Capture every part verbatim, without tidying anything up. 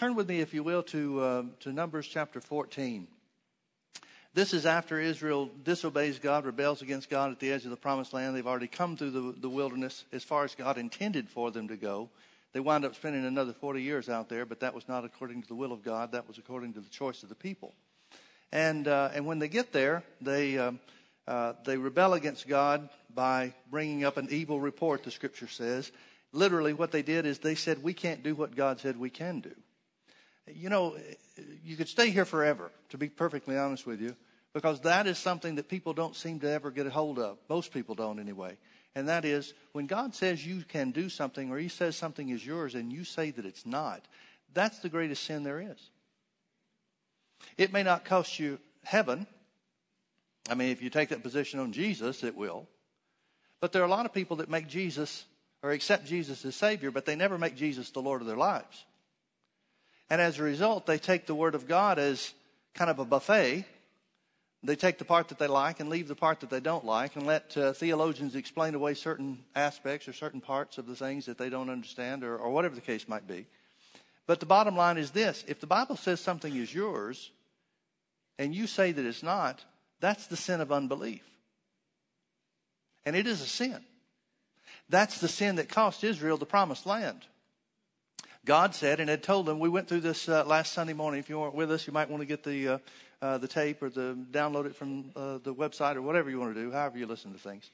Turn with me, if you will, to uh, to Numbers chapter fourteen. This is after Israel disobeys God, rebels against God at the edge of the promised land. They've already come through the, the wilderness as far as God intended for them to go. They wind up spending another forty years out there, but that was not according to the will of God. That was according to the choice of the people. And uh, and when they get there, they um, uh, they rebel against God by bringing up an evil report, the Scripture says. Literally, what they did is they said, we can't do what God said we can do. You know, you could stay here forever, to be perfectly honest with you, because that is something that people don't seem to ever get a hold of. Most people don't anyway. And that is, when God says you can do something, or he says something is yours and you say that it's not, that's the greatest sin there is. It may not cost you heaven. I mean, if you take that position on Jesus, it will. But there are a lot of people that make Jesus or accept Jesus as Savior, but they never make Jesus the Lord of their lives. And as a result, they take the Word of God as kind of a buffet. They take the part that they like and leave the part that they don't like, and let uh, theologians explain away certain aspects or certain parts of the things that they don't understand, or, or whatever the case might be. But the bottom line is this. If the Bible says something is yours and you say that it's not, that's the sin of unbelief. And it is a sin. That's the sin that cost Israel the promised land. God said and had told them, we went through this uh, last Sunday morning. If you weren't with us, you might want to get the uh, uh, the tape or the download it from uh, the website or whatever you want to do, however you listen to things.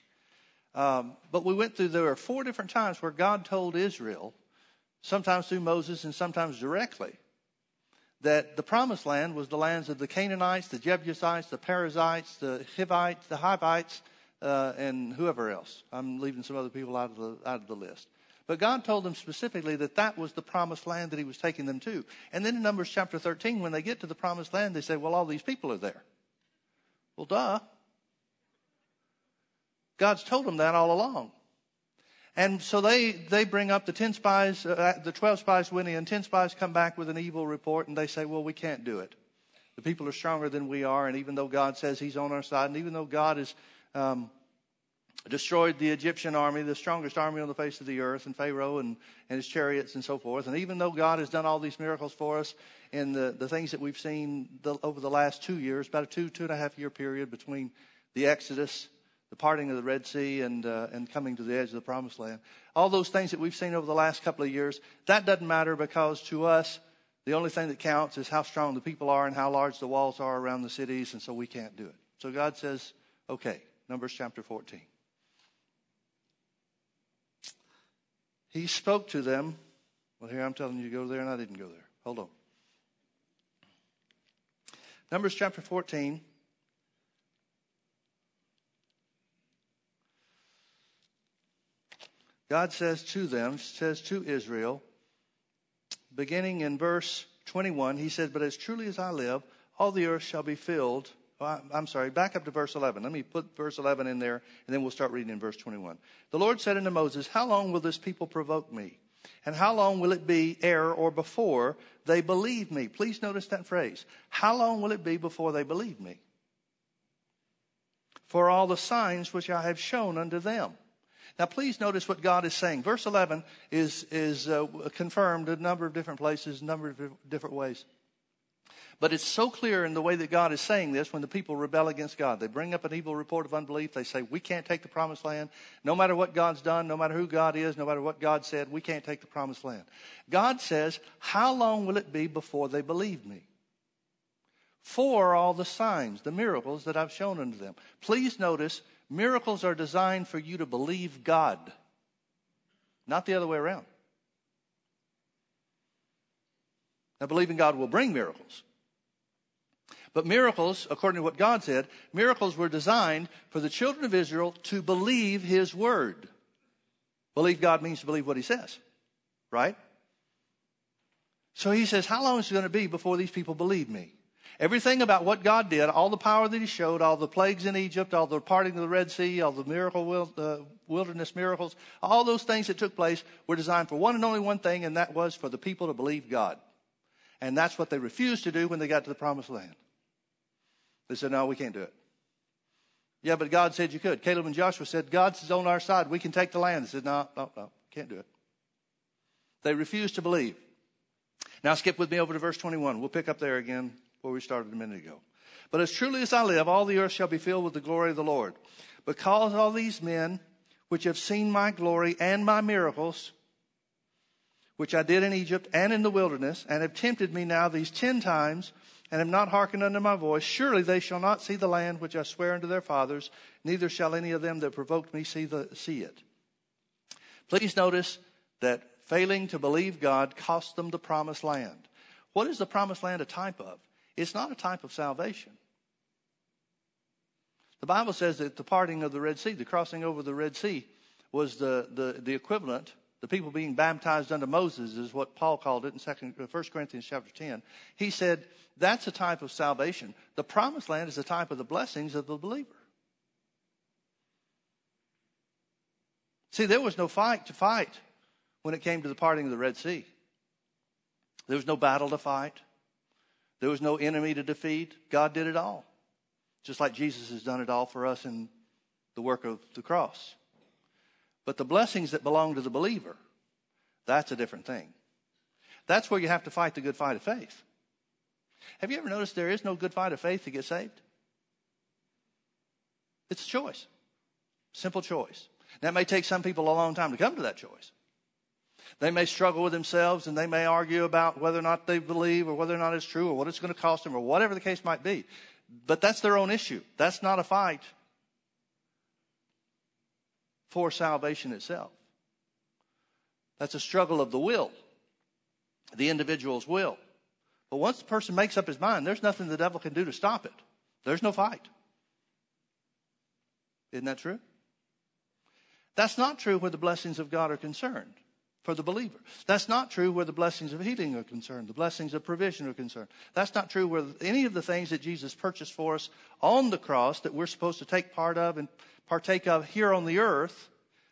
Um, but we went through, there are four different times where God told Israel, sometimes through Moses and sometimes directly, that the promised land was the lands of the Canaanites, the Jebusites, the Perizzites, the Hivites, the Hivites, uh, and whoever else. I'm leaving some other people out of the out of the list. But God told them specifically that that was the promised land that he was taking them to. And then in Numbers chapter thirteen, when they get to the promised land, they say, well, all these people are there. Well, duh. God's told them that all along. And so they, they bring up the ten spies, uh, the twelve spies went in, ten spies come back with an evil report, and they say, well, we can't do it. The people are stronger than we are, and even though God says he's on our side, and even though God is... Um, destroyed the Egyptian army, the strongest army on the face of the earth, and Pharaoh and, and his chariots and so forth. And even though God has done all these miracles for us and the, the things that we've seen the, over the last two years, about a two, two and a half year period between the Exodus, the parting of the Red Sea, and uh, and coming to the edge of the promised land, all those things that we've seen over the last couple of years, that doesn't matter, because to us, the only thing that counts is how strong the people are and how large the walls are around the cities, and so we can't do it. So God says, okay, Numbers chapter fourteen. He spoke to them. Well, here I'm telling you to go there, and I didn't go there. Hold on. Numbers chapter fourteen. God says to them, says to Israel, beginning in verse twenty-one, he said, but as truly as I live, all the earth shall be filled. Oh, I'm sorry, back up to verse eleven. Let me put verse eleven in there, and then we'll start reading in verse twenty-one. The Lord said unto Moses, how long will this people provoke me? And how long will it be ere or before they believe me? Please notice that phrase. How long will it be before they believe me? For all the signs which I have shown unto them. Now, please notice what God is saying. Verse eleven is, is uh, confirmed a number of different places, a number of different ways. But it's so clear in the way that God is saying this when the people rebel against God. They bring up an evil report of unbelief. They say, we can't take the promised land. No matter what God's done, no matter who God is, no matter what God said, we can't take the promised land. God says, how long will it be before they believe me? For all the signs, the miracles that I've shown unto them. Please notice, miracles are designed for you to believe God, not the other way around. Now, believing God will bring miracles. But miracles, according to what God said, miracles were designed for the children of Israel to believe his word. Believe God means to believe what he says, right? So he says, how long is it going to be before these people believe me? Everything about what God did, all the power that he showed, all the plagues in Egypt, all the parting of the Red Sea, all the miracle uh, wilderness miracles, all those things that took place were designed for one and only one thing, and that was for the people to believe God. And that's what they refused to do when they got to the promised land. They said, no, we can't do it. Yeah, but God said you could. Caleb and Joshua said, God's on our side. We can take the land. They said, no, no, no, can't do it. They refused to believe. Now skip with me over to verse twenty-one. We'll pick up there again where we started a minute ago. But as truly as I live, all the earth shall be filled with the glory of the Lord. Because all these men which have seen my glory and my miracles, which I did in Egypt and in the wilderness, and have tempted me now these ten times, and have not hearkened unto my voice, surely they shall not see the land which I swear unto their fathers, neither shall any of them that provoked me see, the, see it. Please notice that failing to believe God cost them the promised land. What is the promised land a type of? It's not a type of salvation. The Bible says that the parting of the Red Sea, the crossing over the Red Sea, was the, the, the equivalent. The people being baptized under Moses is what Paul called it in second, First Corinthians chapter ten. He said that's a type of salvation. The promised land is a type of the blessings of the believer. See, there was no fight to fight when it came to the parting of the Red Sea. There was no battle to fight. There was no enemy to defeat. God did it all. Just like Jesus has done it all for us in the work of the cross. But the blessings that belong to the believer, that's a different thing. That's where you have to fight the good fight of faith. Have you ever noticed there is no good fight of faith to get saved? It's a choice. Simple choice. That may take some people a long time to come to that choice. They may struggle with themselves, and they may argue about whether or not they believe or whether or not it's true or what it's going to cost them or whatever the case might be. But that's their own issue. That's not a fight for salvation itself. That's a struggle of the will, the individual's will. But once the person makes up his mind, there's nothing the devil can do to stop it. There's no fight. Isn't that true? That's not true where the blessings of God are concerned for the believer. That's not true where the blessings of healing are concerned, the blessings of provision are concerned. That's not true where any of the things that Jesus purchased for us on the cross that we're supposed to take part of and partake of here on the earth,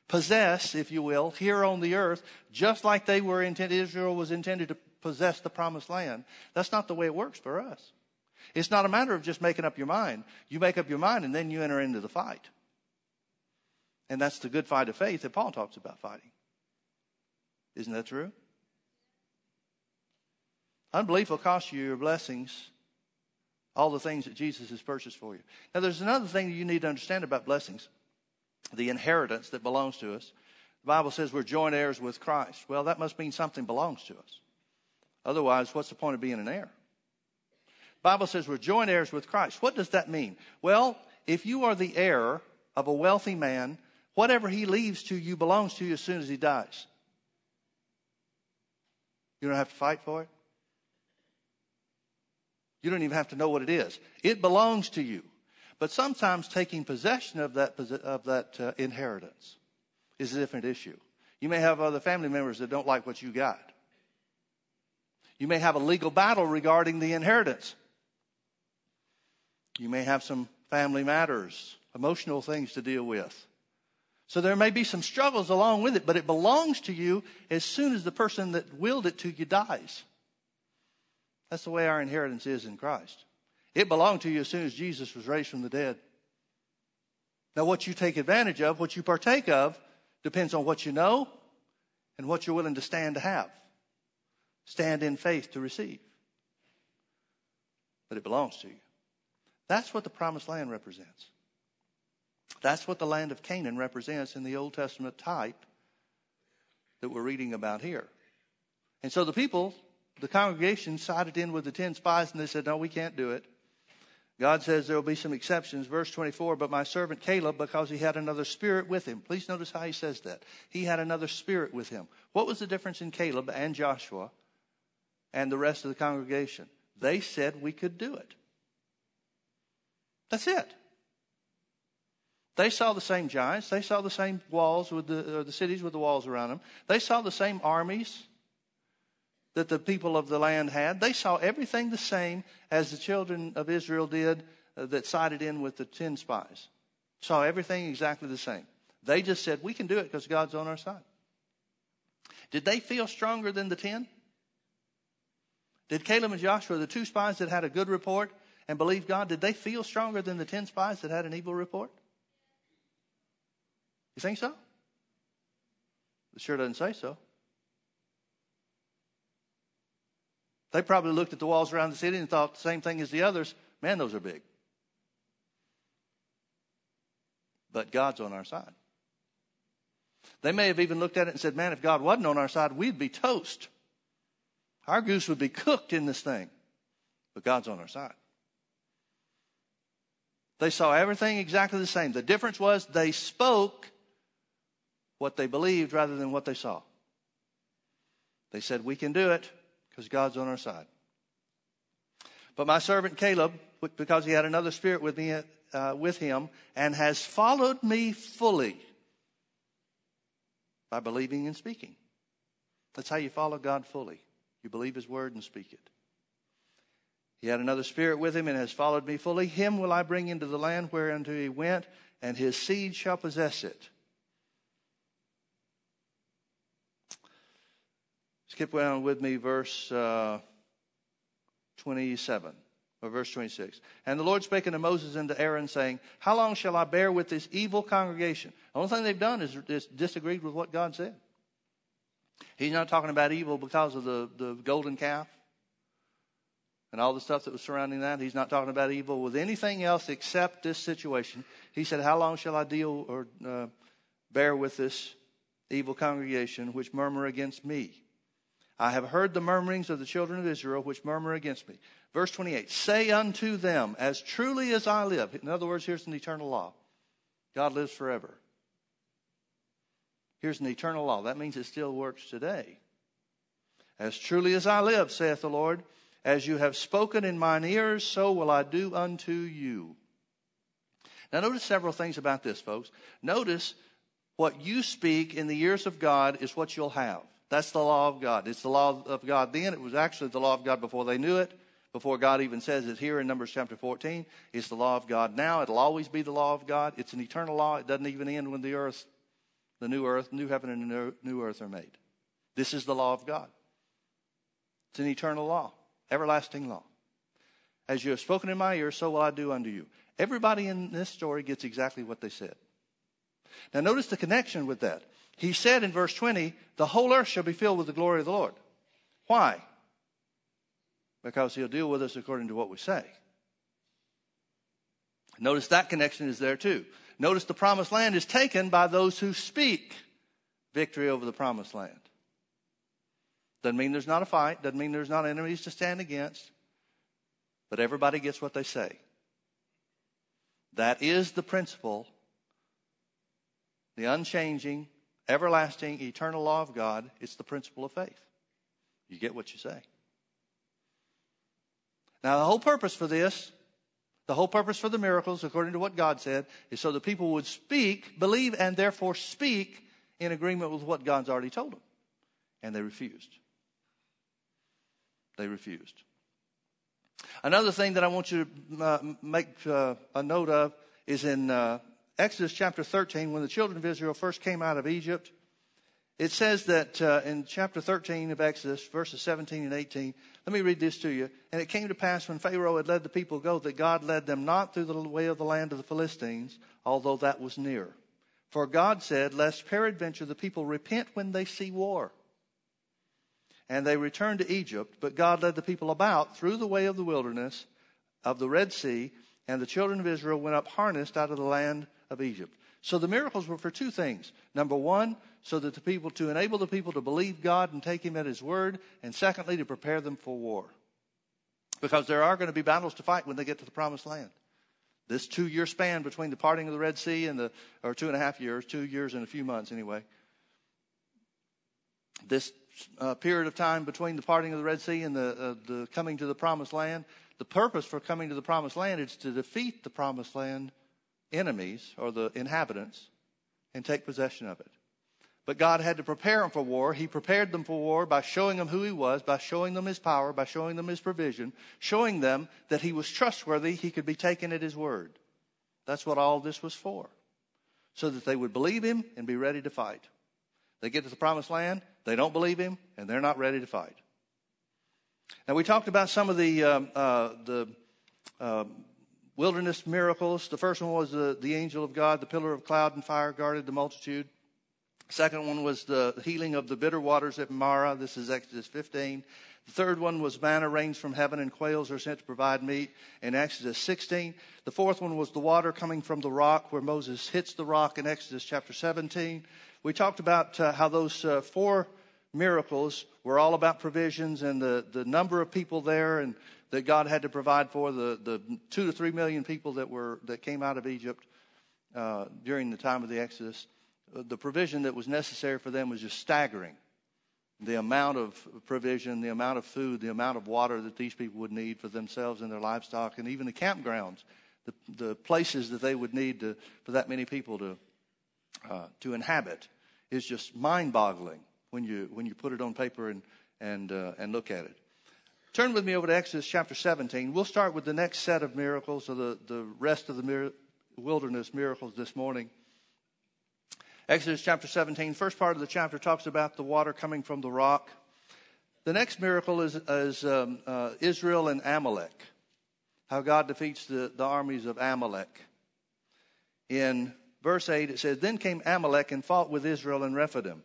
possess, if you will, here on the earth, just like they were intended, Israel was intended to possess the promised land. That's not the way it works for us. It's not a matter of just making up your mind. You make up your mind and then you enter into the fight. And that's the good fight of faith that Paul talks about fighting. Isn't that true? Unbelief will cost you your blessings, all the things that Jesus has purchased for you. Now, there's another thing that you need to understand about blessings, the inheritance that belongs to us. The Bible says we're joint heirs with Christ. Well, that must mean something belongs to us. Otherwise, what's the point of being an heir? The Bible says we're joint heirs with Christ. What does that mean? Well, if you are the heir of a wealthy man, whatever he leaves to you belongs to you as soon as he dies. You don't have to fight for it. You don't even have to know what it is. It belongs to you. But sometimes taking possession of that, of that uh, inheritance is a different issue. You may have other family members that don't like what you got. You may have a legal battle regarding the inheritance. You may have some family matters, emotional things to deal with. So there may be some struggles along with it, but it belongs to you as soon as the person that willed it to you dies. That's the way our inheritance is in Christ. It belonged to you as soon as Jesus was raised from the dead. Now, what you take advantage of, what you partake of, depends on what you know and what you're willing to stand to have. Stand in faith to receive. But it belongs to you. That's what the promised land represents. That's what the land of Canaan represents in the Old Testament type that we're reading about here. And so the people, the congregation, sided in with the ten spies, and they said, no, we can't do it. God says there will be some exceptions. Verse twenty-four, but my servant Caleb, because he had another spirit with him. Please notice how he says that. He had another spirit with him. What was the difference in Caleb and Joshua and the rest of the congregation? They said we could do it. That's it. They saw the same giants. They saw the same walls with the, or the cities with the walls around them. They saw the same armies that the people of the land had. They saw everything the same as the children of Israel did uh, that sided in with the ten spies. Saw everything exactly the same. They just said, we can do it because God's on our side. Did they feel stronger than the ten? Did Caleb and Joshua, the two spies that had a good report and believed God, did they feel stronger than the ten spies that had an evil report? You think so? It sure doesn't say so. They probably looked at the walls around the city and thought the same thing as the others. Man, those are big. But God's on our side. They may have even looked at it and said, man, if God wasn't on our side, we'd be toast. Our goose would be cooked in this thing. But God's on our side. They saw everything exactly the same. The difference was they spoke what they believed rather than what they saw. They said, we can do it because God's on our side. But my servant Caleb, because he had another spirit with me, uh, with him, and has followed me fully by believing and speaking. That's how you follow God fully. You believe his word and speak it. He had another spirit with him and has followed me fully. Him will I bring into the land whereunto he went, and his seed shall possess it. Skip down with me, verse uh, twenty-seven, or verse twenty-six. And the Lord spake unto Moses and to Aaron, saying, how long shall I bear with this evil congregation? The only thing they've done is, is disagreed with what God said. He's not talking about evil because of the, the golden calf and all the stuff that was surrounding that. He's not talking about evil with anything else except this situation. He said, how long shall I deal or uh, bear with this evil congregation which murmur against me? I have heard the murmurings of the children of Israel which murmur against me. Verse twenty-eight, say unto them, as truly as I live. In other words, here's an eternal law. God lives forever. Here's an eternal law. That means it still works today. As truly as I live, saith the Lord, as you have spoken in mine ears, so will I do unto you. Now notice several things about this, folks. Notice what you speak in the ears of God is what you'll have. That's the law of God. It's the law of God then. It was actually the law of God before they knew it, before God even says it here in Numbers chapter fourteen. It's the law of God now. It'll always be the law of God. It's an eternal law. It doesn't even end when the earth, the new earth, new heaven and the new earth are made. This is the law of God. It's an eternal law. Everlasting law. As you have spoken in my ear, so will I do unto you. Everybody in this story gets exactly what they said. Now notice the connection with that. He said in verse twenty, the whole earth shall be filled with the glory of the Lord. Why? Because he'll deal with us according to what we say. Notice that connection is there too. Notice the promised land is taken by those who speak victory over the promised land. Doesn't mean there's not a fight. Doesn't mean there's not enemies to stand against. But everybody gets what they say. That is the principle, the unchanging, everlasting, eternal law of God. It's the principle of faith. You get what you say. Now, the whole purpose for this, the whole purpose for the miracles, according to what God said, is so that people would speak, believe, and therefore speak in agreement with what God's already told them. And they refused. They refused. Another thing that I want you to uh, make uh, a note of is in uh, Exodus chapter thirteen, when the children of Israel first came out of Egypt. It says that uh, in chapter thirteen of Exodus, verses seventeen and eighteen, let me read this to you. And it came to pass when Pharaoh had led the people go, that God led them not through the way of the land of the Philistines, although that was near. For God said, lest peradventure the people repent when they see war. And they returned to Egypt, but God led the people about through the way of the wilderness of the Red Sea, and the children of Israel went up harnessed out of the land of Egypt. So the miracles were for two things. Number one, so that the people, to enable the people to believe God and take him at his word, and secondly, to prepare them for war. Because there are going to be battles to fight when they get to the promised land. This two-year span between the parting of the Red Sea and the, or two and a half years, two years and a few months anyway. This Uh, period of time between the parting of the Red Sea and the, uh, the coming to the promised land. The purpose for coming to the promised land is to defeat the promised land enemies or the inhabitants and take possession of it. But God had to prepare them for war. He prepared them for war by showing them who he was, by showing them his power, by showing them his provision, showing them that he was trustworthy. He could be taken at his word. That's what all this was for, so that they would believe him and be ready to fight. They get to the promised land, they don't believe him, and they're not ready to fight. Now, we talked about some of the um, uh, the uh, wilderness miracles. The first one was the, the angel of God, the pillar of cloud and fire guarded the multitude. Second one was the healing of the bitter waters at Marah. This is Exodus fifteen. The third one was manna rains from heaven and quails are sent to provide meat in Exodus sixteen. The fourth one was the water coming from the rock where Moses hits the rock in Exodus chapter seventeen. We talked about uh, how those uh, four miracles were all about provisions and the, the number of people there and that God had to provide for, the, the two to three million people that were that came out of Egypt uh, during the time of the Exodus. The provision that was necessary for them was just staggering. The amount of provision, the amount of food, the amount of water that these people would need for themselves and their livestock, and even the campgrounds, the, the places that they would need to, for that many people to uh, to inhabit, is just mind-boggling when you when you put it on paper and and uh, and look at it. Turn with me over to Exodus chapter seventeen. We'll start with the next set of miracles, or the the rest of the mir- wilderness miracles this morning. Exodus chapter seventeen, first part of the chapter talks about the water coming from the rock. The next miracle is, is um, uh, Israel and Amalek, how God defeats the, the armies of Amalek. In verse eight it says, "Then came Amalek and fought with Israel in Rephidim.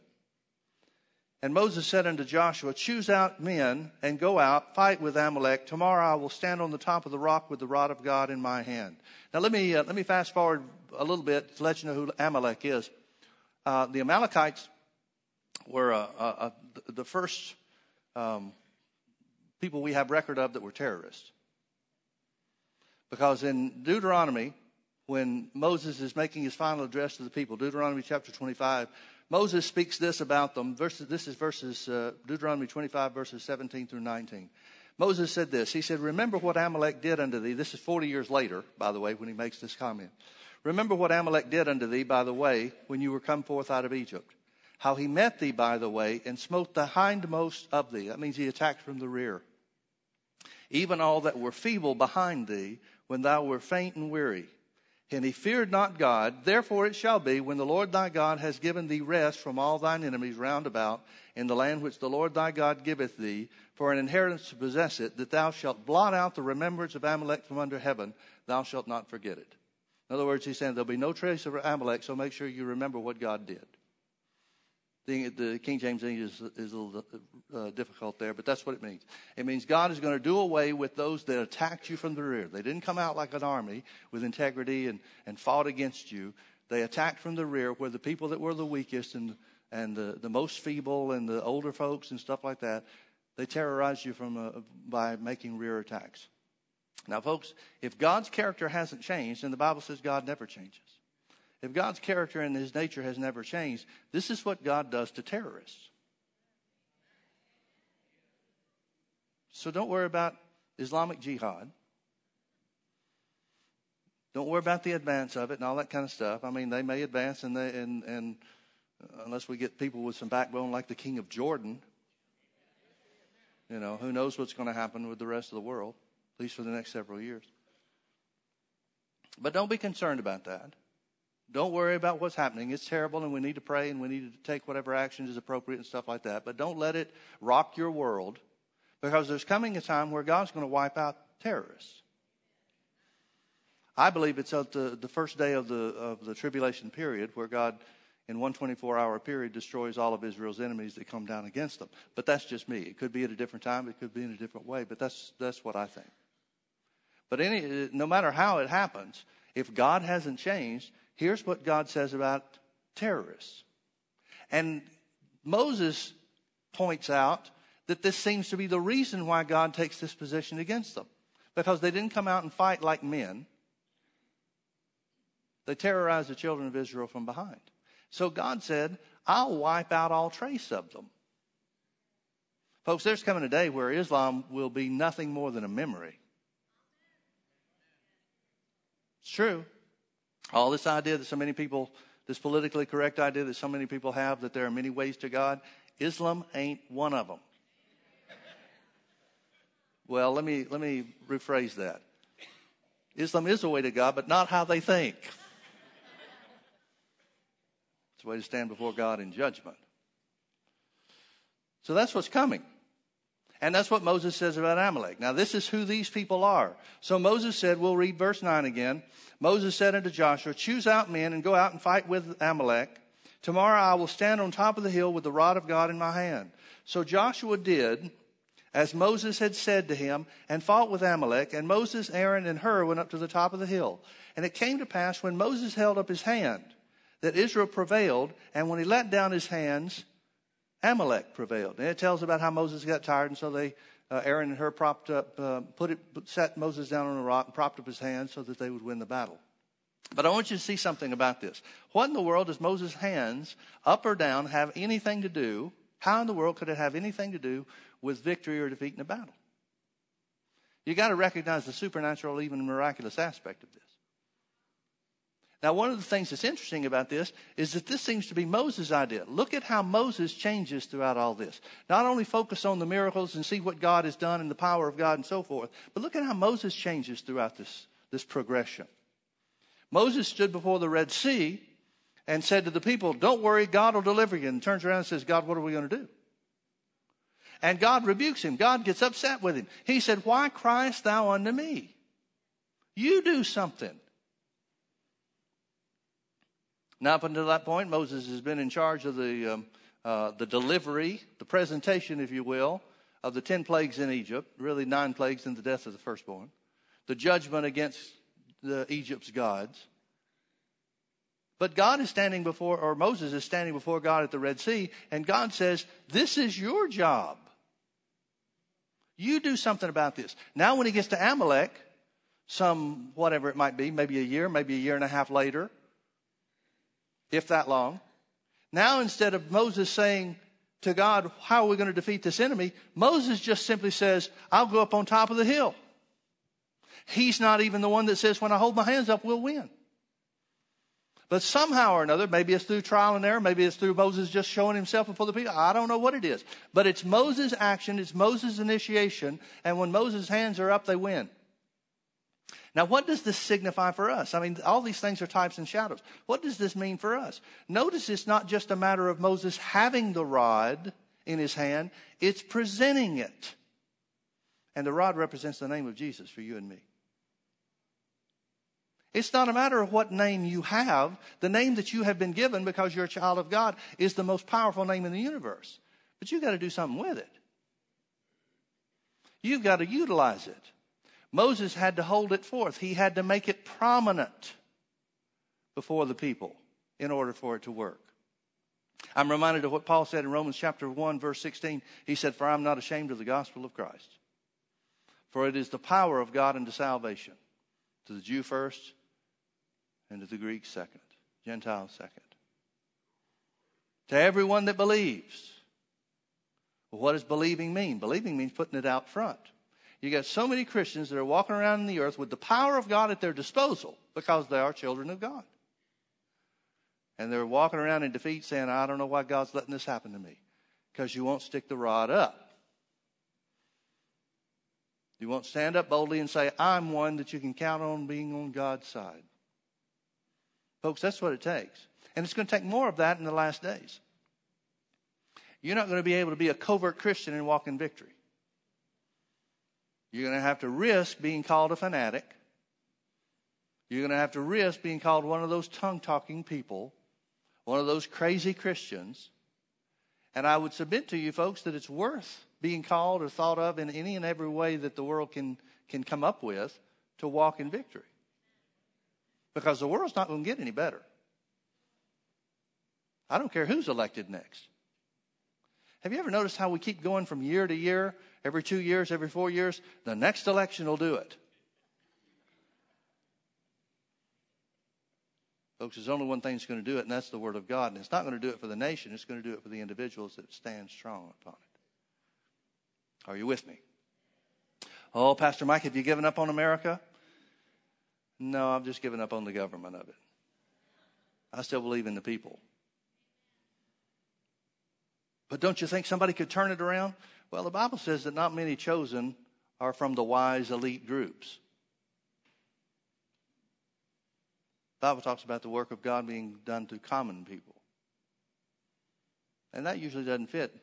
And Moses said unto Joshua, Choose out men and go out, fight with Amalek. Tomorrow I will stand on the top of the rock with the rod of God in my hand." Now let me, uh, let me fast forward a little bit to let you know who Amalek is. Uh, the Amalekites were uh, uh, the first um, people we have record of that were terrorists. Because in Deuteronomy, when Moses is making his final address to the people, Deuteronomy chapter twenty-five, Moses speaks this about them. Verses, this is verses uh, Deuteronomy twenty-five, verses seventeen through nineteen. Moses said this. He said, "Remember what Amalek did unto thee." This is forty years later, by the way, when he makes this comment. "Remember what Amalek did unto thee by the way when you were come forth out of Egypt, how he met thee by the way and smote the hindmost of thee." That means he attacked from the rear. "Even all that were feeble behind thee when thou were faint and weary. And he feared not God. Therefore it shall be when the Lord thy God has given thee rest from all thine enemies round about in the land which the Lord thy God giveth thee for an inheritance to possess it, that thou shalt blot out the remembrance of Amalek from under heaven. Thou shalt not forget it." In other words, he's saying there'll be no trace of Amalek, so make sure you remember what God did. The, the King James English is, is a little uh, difficult there, but that's what it means. It means God is going to do away with those that attacked you from the rear. They didn't come out like an army with integrity and, and fought against you. They attacked from the rear where the people that were the weakest and, and the, the most feeble and the older folks and stuff like that, they terrorized you from uh, by making rear attacks. Now, folks, if God's character hasn't changed, and the Bible says God never changes. If God's character and his nature has never changed, this is what God does to terrorists. So don't worry about Islamic jihad. Don't worry about the advance of it and all that kind of stuff. I mean, they may advance, and they, and, and unless we get people with some backbone like the King of Jordan, you know, who knows what's going to happen with the rest of the world. At least for the next several years. But don't be concerned about that. Don't worry about what's happening. It's terrible, and we need to pray, and we need to take whatever action is appropriate and stuff like that. But don't let it rock your world, because there's coming a time where God's going to wipe out terrorists. I believe it's at the, the first day of the of the tribulation period where God, in one twenty-four hour period, destroys all of Israel's enemies that come down against them. But that's just me. It could be at a different time. It could be in a different way. But that's that's what I think. But any, no matter how it happens, if God hasn't changed, here's what God says about terrorists. And Moses points out that this seems to be the reason why God takes this position against them, because they didn't come out and fight like men. They terrorized the children of Israel from behind. So God said, I'll wipe out all trace of them. Folks, there's coming a day where Islam will be nothing more than a memory. It's true. All this idea that so many people, this politically correct idea that so many people have, that there are many ways to God, Islam ain't one of them. Well, let me let me rephrase that. Islam is a way to God, but not how they think. It's a way to stand before God in judgment. So that's what's coming. And that's what Moses says about Amalek. Now, this is who these people are. So Moses said, we'll read verse nine again. Moses said unto Joshua, Choose out men and go out and fight with Amalek. Tomorrow I will stand on top of the hill with the rod of God in my hand. So Joshua did as Moses had said to him, and fought with Amalek. And Moses, Aaron, and Hur went up to the top of the hill. And it came to pass, when Moses held up his hand, that Israel prevailed, and when he let down his hands, Amalek prevailed. And it tells about how Moses got tired, and so they, uh, Aaron and Hur propped up, uh, put it, sat Moses down on a rock and propped up his hands so that they would win the battle. But I want you to see something about this. What in the world does Moses' hands, up or down, have anything to do? How in the world could it have anything to do with victory or defeat in a battle? You got to recognize the supernatural, even miraculous aspect of this. Now, one of the things that's interesting about this is that this seems to be Moses' idea. Look at how Moses changes throughout all this. Not only focus on the miracles and see what God has done and the power of God and so forth, but look at how Moses changes throughout this, this progression. Moses stood before the Red Sea and said to the people, "Don't worry, God will deliver you." And turns around and says, "God, what are we going to do?" And God rebukes him. God gets upset with him. He said, "Why criest thou unto me? You do something." Now, up until that point, Moses has been in charge of the um, uh, the delivery, the presentation, if you will, of the ten plagues in Egypt, really nine plagues and the death of the firstborn, the judgment against the Egypt's gods. But God is standing before, or Moses is standing before God at the Red Sea, and God says, "This is your job. You do something about this." Now, when he gets to Amalek, some, whatever it might be, maybe a year, maybe a year and a half later, if that long. Now, instead of Moses saying to God, "How are we going to defeat this enemy?" Moses just simply says, "I'll go up on top of the hill." He's not even the one that says, "When I hold my hands up, we'll win." But somehow or another, maybe it's through trial and error, maybe it's through Moses just showing himself before the people. I don't know what it is. But it's Moses' action, it's Moses' initiation, and when Moses' hands are up, they win. Now, what does this signify for us? I mean, all these things are types and shadows. What does this mean for us? Notice it's not just a matter of Moses having the rod in his hand. It's presenting it. And the rod represents the name of Jesus for you and me. It's not a matter of what name you have. The name that you have been given because you're a child of God is the most powerful name in the universe. But you've got to do something with it. You've got to utilize it. Moses had to hold it forth. He had to make it prominent before the people in order for it to work. I'm reminded of what Paul said in Romans chapter one, verse sixteen. He said, "For I'm not ashamed of the gospel of Christ, for it is the power of God unto salvation, to the Jew first, and to the Greek second, Gentile second, to everyone that believes." Well, what does believing mean? Believing means putting it out front. You got so many Christians that are walking around in the earth with the power of God at their disposal because they are children of God. And they're walking around in defeat saying, "I don't know why God's letting this happen to me." Because you won't stick the rod up. You won't stand up boldly and say, "I'm one that you can count on being on God's side." Folks, that's what it takes. And it's going to take more of that in the last days. You're not going to be able to be a covert Christian and walk in victory. You're going to have to risk being called a fanatic. You're going to have to risk being called one of those tongue-talking people, one of those crazy Christians. And I would submit to you, folks, that it's worth being called or thought of in any and every way that the world can, can come up with to walk in victory. Because the world's not going to get any better. I don't care who's elected next. Have you ever noticed how we keep going from year to year? Every two years, every four years, the next election will do it. Folks, there's only one thing that's going to do it, and that's the Word of God. And it's not going to do it for the nation. It's going to do it for the individuals that stand strong upon it. Are you with me? "Oh, Pastor Mike, have you given up on America?" No, I've just given up on the government of it. I still believe in the people. But don't you think somebody could turn it around? Well, the Bible says that not many chosen are from the wise elite groups. The Bible talks about the work of God being done through common people. And that usually doesn't fit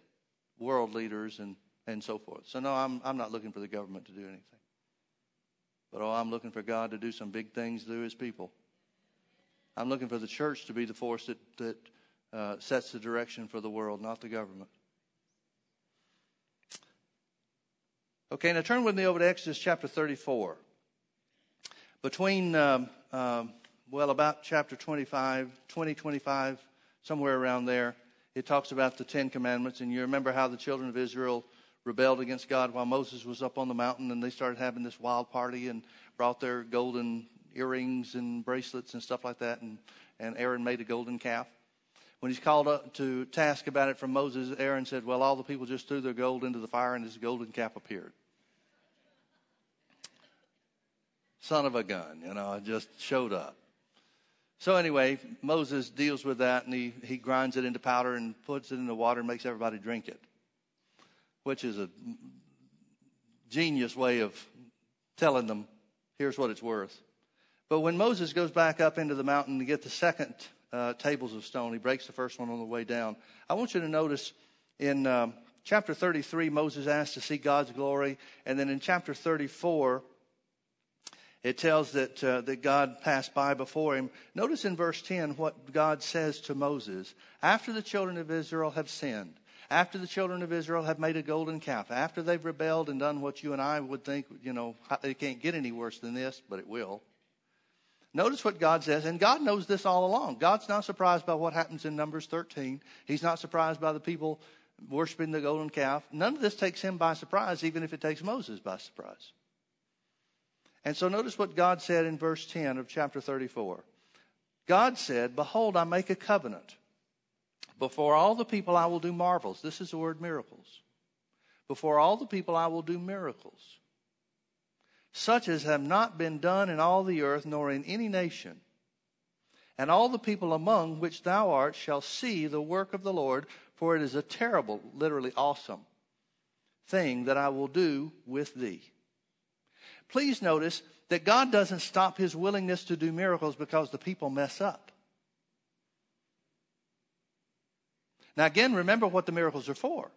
world leaders and, and so forth. So no, I'm, I'm not looking for the government to do anything. But oh, I'm looking for God to do some big things through his people. I'm looking for the church to be the force that, that uh, sets the direction for the world, not the government. Okay, now turn with me over to Exodus chapter thirty-four. Between, um, um, well, about chapter twenty-five, twenty, twenty-five, somewhere around there, it talks about the Ten Commandments. And you remember how the children of Israel rebelled against God while Moses was up on the mountain, and they started having this wild party and brought their golden earrings and bracelets and stuff like that. And, and Aaron made a golden calf. When he's called up to task about it from Moses, Aaron said, well, all the people just threw their gold into the fire and his golden calf appeared. Son of a gun, you know, it just showed up. So anyway, Moses deals with that, and he, he grinds it into powder and puts it in the water and makes everybody drink it, which is a genius way of telling them, here's what it's worth. But when Moses goes back up into the mountain to get the second Uh, tables of stone. He breaks the first one on the way down. I want you to notice in um, chapter thirty-three, Moses asked to see God's glory. And then in chapter thirty-four, it tells that, uh, that God passed by before him. Notice in verse ten what God says to Moses. After the children of Israel have sinned, after the children of Israel have made a golden calf, after they've rebelled and done what you and I would think, you know, it can't get any worse than this, but it will. Notice what God says, and God knows this all along. God's not surprised by what happens in Numbers thirteen. He's not surprised by the people worshiping the golden calf. None of this takes him by surprise, even if it takes Moses by surprise. And so notice what God said in verse ten of chapter thirty-four. God said, behold, I make a covenant. Before all the people I will do marvels. This is the word miracles. Before all the people I will do miracles, such as have not been done in all the earth, nor in any nation. And all the people among which thou art shall see the work of the Lord, for it is a terrible, literally awesome thing that I will do with thee. Please notice that God doesn't stop his willingness to do miracles because the people mess up. Now again, remember what the miracles are for.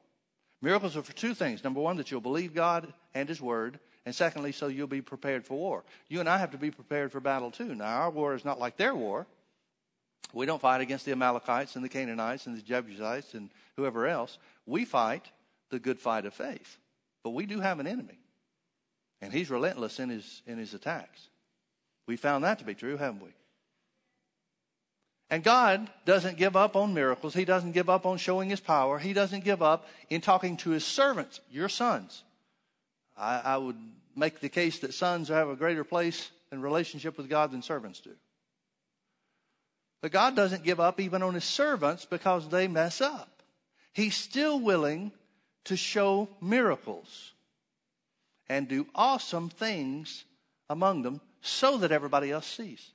Miracles are for two things. Number one, that you'll believe God and his word. And secondly, so you'll be prepared for war. You and I have to be prepared for battle too. Now, our war is not like their war. We don't fight against the Amalekites and the Canaanites and the Jebusites and whoever else. We fight the good fight of faith. But we do have an enemy. And he's relentless in his, in his attacks. We found that to be true, haven't we? And God doesn't give up on miracles. He doesn't give up on showing his power. He doesn't give up in talking to his servants, your sons. I, I would make the case that sons have a greater place and relationship with God than servants do. But God doesn't give up even on his servants because they mess up. He's still willing to show miracles and do awesome things among them so that everybody else sees.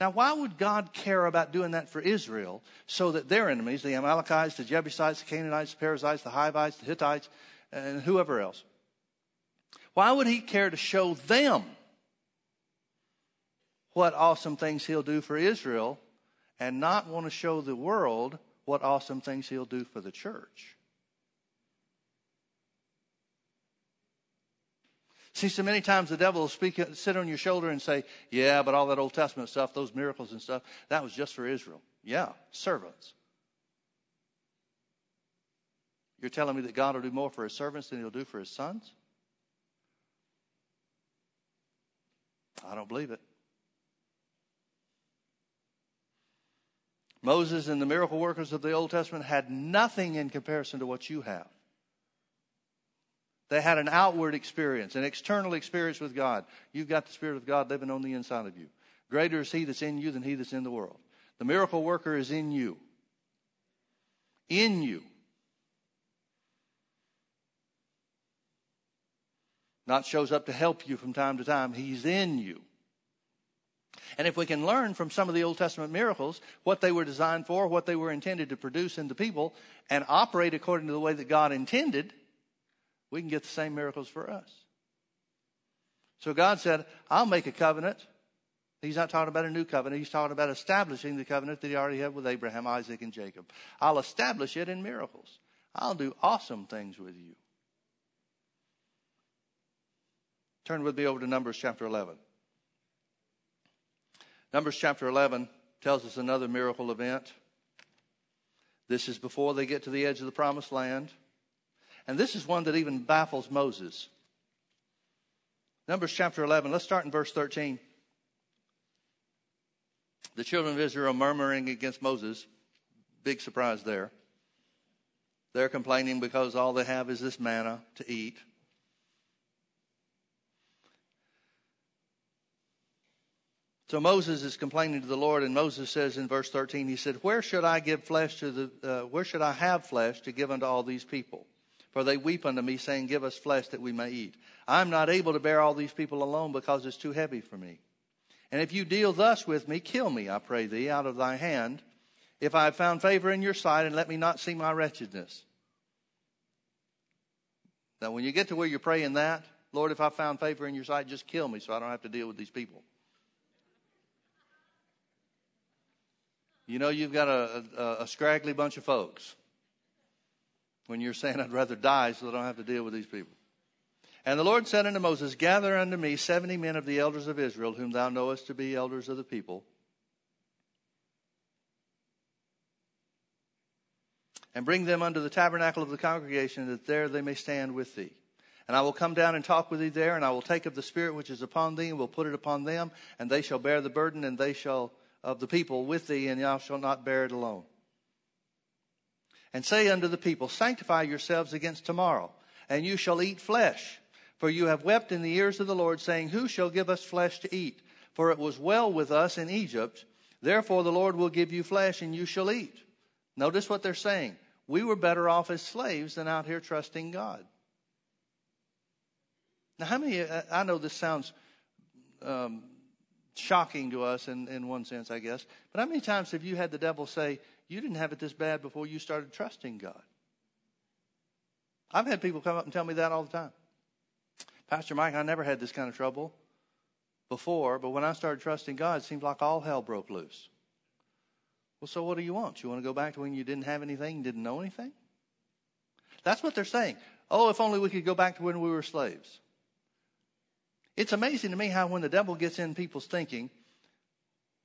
Now, why would God care about doing that for Israel so that their enemies, the Amalekites, the Jebusites, the Canaanites, the Perizzites, the Hivites, the Hittites, and whoever else? Why would he care to show them what awesome things he'll do for Israel and not want to show the world what awesome things he'll do for the church? See, so many times the devil will speak, sit on your shoulder and say, yeah, but all that Old Testament stuff, those miracles and stuff, that was just for Israel. Yeah, servants. You're telling me that God will do more for his servants than he'll do for his sons? I don't believe it. Moses and the miracle workers of the Old Testament had nothing in comparison to what you have. They had an outward experience, an external experience with God. You've got the Spirit of God living on the inside of you. Greater is he that's in you than he that's in the world. The miracle worker is in you. In you. Not shows up to help you from time to time. He's in you. And if we can learn from some of the Old Testament miracles what they were designed for, what they were intended to produce in the people, and operate according to the way that God intended, we can get the same miracles for us. So God said, I'll make a covenant. He's not talking about a new covenant. He's talking about establishing the covenant that he already had with Abraham, Isaac, and Jacob. I'll establish it in miracles. I'll do awesome things with you. Turn with me over to Numbers chapter eleven. Numbers chapter eleven tells us another miracle event. This is before they get to the edge of the promised land. And this is one that even baffles Moses. Numbers chapter eleven. Let's start in verse thirteen. The children of Israel murmuring against Moses. Big surprise there. They're complaining because all they have is this manna to eat. So Moses is complaining to the Lord, and Moses says in verse thirteen, he said, "Where should I give flesh to the? Uh, where should I have flesh to give unto all these people? For they weep unto me, saying, Give us flesh that we may eat. I am not able to bear all these people alone, because it's too heavy for me. And if you deal thus with me, kill me, I pray thee, out of thy hand, if I have found favor in your sight, and let me not see my wretchedness." Now, when you get to where you're praying that, "Lord, if I found favor in your sight, just kill me so I don't have to deal with these people," you know you've got a, a, a scraggly bunch of folks when you're saying, "I'd rather die so that I don't have to deal with these people." And the Lord said unto Moses, "Gather unto me seventy men of the elders of Israel, whom thou knowest to be elders of the people, and bring them unto the tabernacle of the congregation, that there they may stand with thee. And I will come down and talk with thee there, and I will take of the spirit which is upon thee, and will put it upon them, and they shall bear the burden, and they shall of the people with thee, and thou shalt not bear it alone. And say unto the people, Sanctify yourselves against tomorrow, and you shall eat flesh. For you have wept in the ears of the Lord, saying, Who shall give us flesh to eat? For it was well with us in Egypt. Therefore the Lord will give you flesh, and you shall eat." Notice what they're saying. We were better off as slaves than out here trusting God. Now, how many, I know this sounds um, shocking to us in, in one sense, I guess, but how many times have you had the devil say, "You didn't have it this bad before you started trusting God"? I've had people come up and tell me that all the time. "Pastor Mike, I never had this kind of trouble before, but when I started trusting God, it seemed like all hell broke loose." Well, so what do you want? You want to go back to when you didn't have anything, didn't know anything? That's what they're saying. "Oh, if only we could go back to when we were slaves." It's amazing to me how when the devil gets in people's thinking,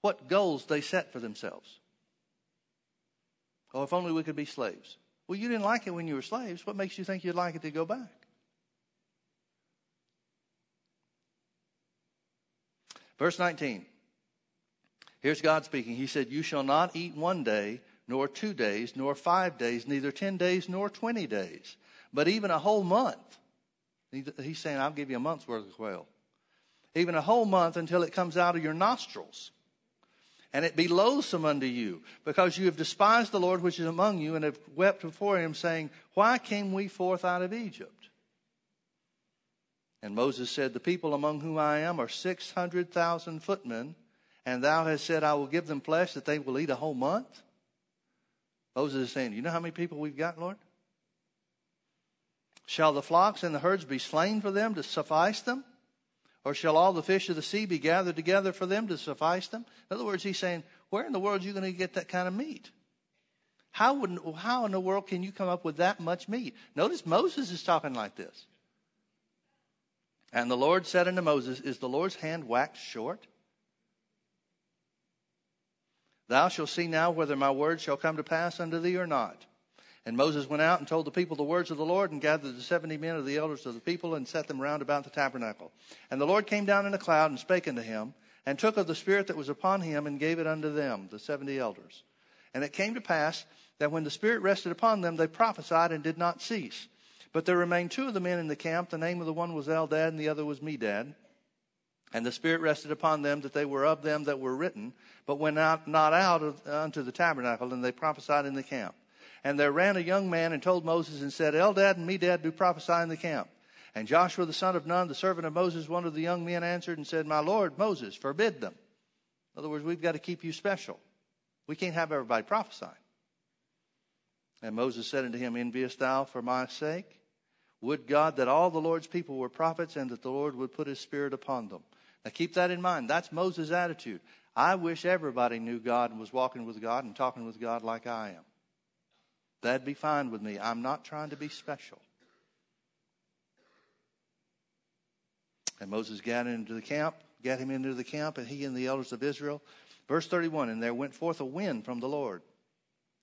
what goals they set for themselves. "Oh, if only we could be slaves." Well, you didn't like it when you were slaves. What makes you think you'd like it to go back? Verse nineteen. Here's God speaking. He said, "You shall not eat one day, nor two days, nor five days, neither ten days, nor twenty days, but even a whole month." He's saying, "I'll give you a month's worth of quail." "Even a whole month, until it comes out of your nostrils, and it be loathsome unto you, because you have despised the Lord which is among you, and have wept before him, saying, Why came we forth out of Egypt?" And Moses said, "The people among whom I am are six hundred thousand footmen, and thou hast said, I will give them flesh that they will eat a whole month." Moses is saying, "You know how many people we've got, Lord? Shall the flocks and the herds be slain for them to suffice them? Or shall all the fish of the sea be gathered together for them to suffice them?" In other words, he's saying, where in the world are you going to get that kind of meat? How would, how in the world can you come up with that much meat? Notice Moses is talking like this. And the Lord said unto Moses, "Is the Lord's hand waxed short? Thou shalt see now whether my word shall come to pass unto thee or not." And Moses went out and told the people the words of the Lord, and gathered the seventy men of the elders of the people, and set them round about the tabernacle. And the Lord came down in a cloud, and spake unto him, and took of the spirit that was upon him, and gave it unto them, the seventy elders. And it came to pass that when the spirit rested upon them, they prophesied, and did not cease. But there remained two of the men in the camp. The name of the one was Eldad, and the other was Medad. And the spirit rested upon them, that they were of them that were written, but went not out of, uh, unto the tabernacle, and they prophesied in the camp. And there ran a young man and told Moses, and said, "Eldad and Medad do prophesy in the camp." And Joshua the son of Nun, the servant of Moses, one of the young men, answered and said, "My lord Moses, forbid them." In other words, we've got to keep you special. We can't have everybody prophesying. And Moses said unto him, "Enviest thou for my sake? Would God that all the Lord's people were prophets, and that the Lord would put his spirit upon them." Now keep that in mind. That's Moses' attitude. I wish everybody knew God and was walking with God and talking with God like I am. That'd be fine with me. I'm not trying to be special. And Moses got into the camp, got him into the camp, and he and the elders of Israel. Verse thirty-one, "And there went forth a wind from the Lord,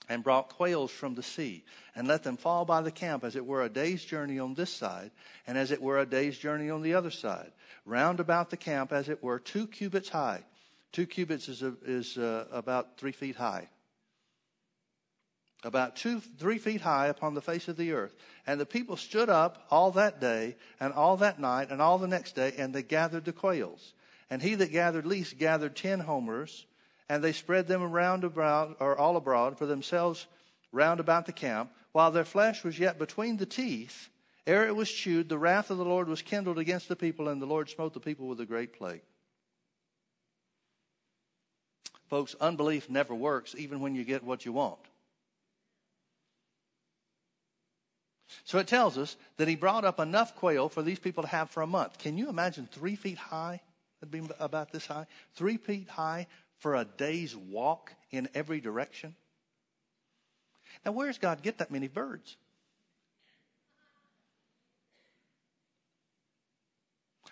and brought quails from the sea, and let them fall by the camp, as it were a day's journey on this side, and as it were a day's journey on the other side, round about the camp, as it were, two cubits high. Two cubits is, a, is uh, about three feet high. About two, three feet high upon the face of the earth. And the people stood up all that day, and all that night, and all the next day, and they gathered the quails. And he that gathered least gathered ten homers, and they spread them around about, or all abroad, for themselves round about the camp. While their flesh was yet between the teeth, ere it was chewed, the wrath of the Lord was kindled against the people, and the Lord smote the people with a great plague. Folks, unbelief never works, even when you get what you want. So it tells us that he brought up enough quail for these people to have for a month. Can you imagine three feet high? That'd be about this high. Three feet high for a day's walk in every direction. Now, where does God get that many birds?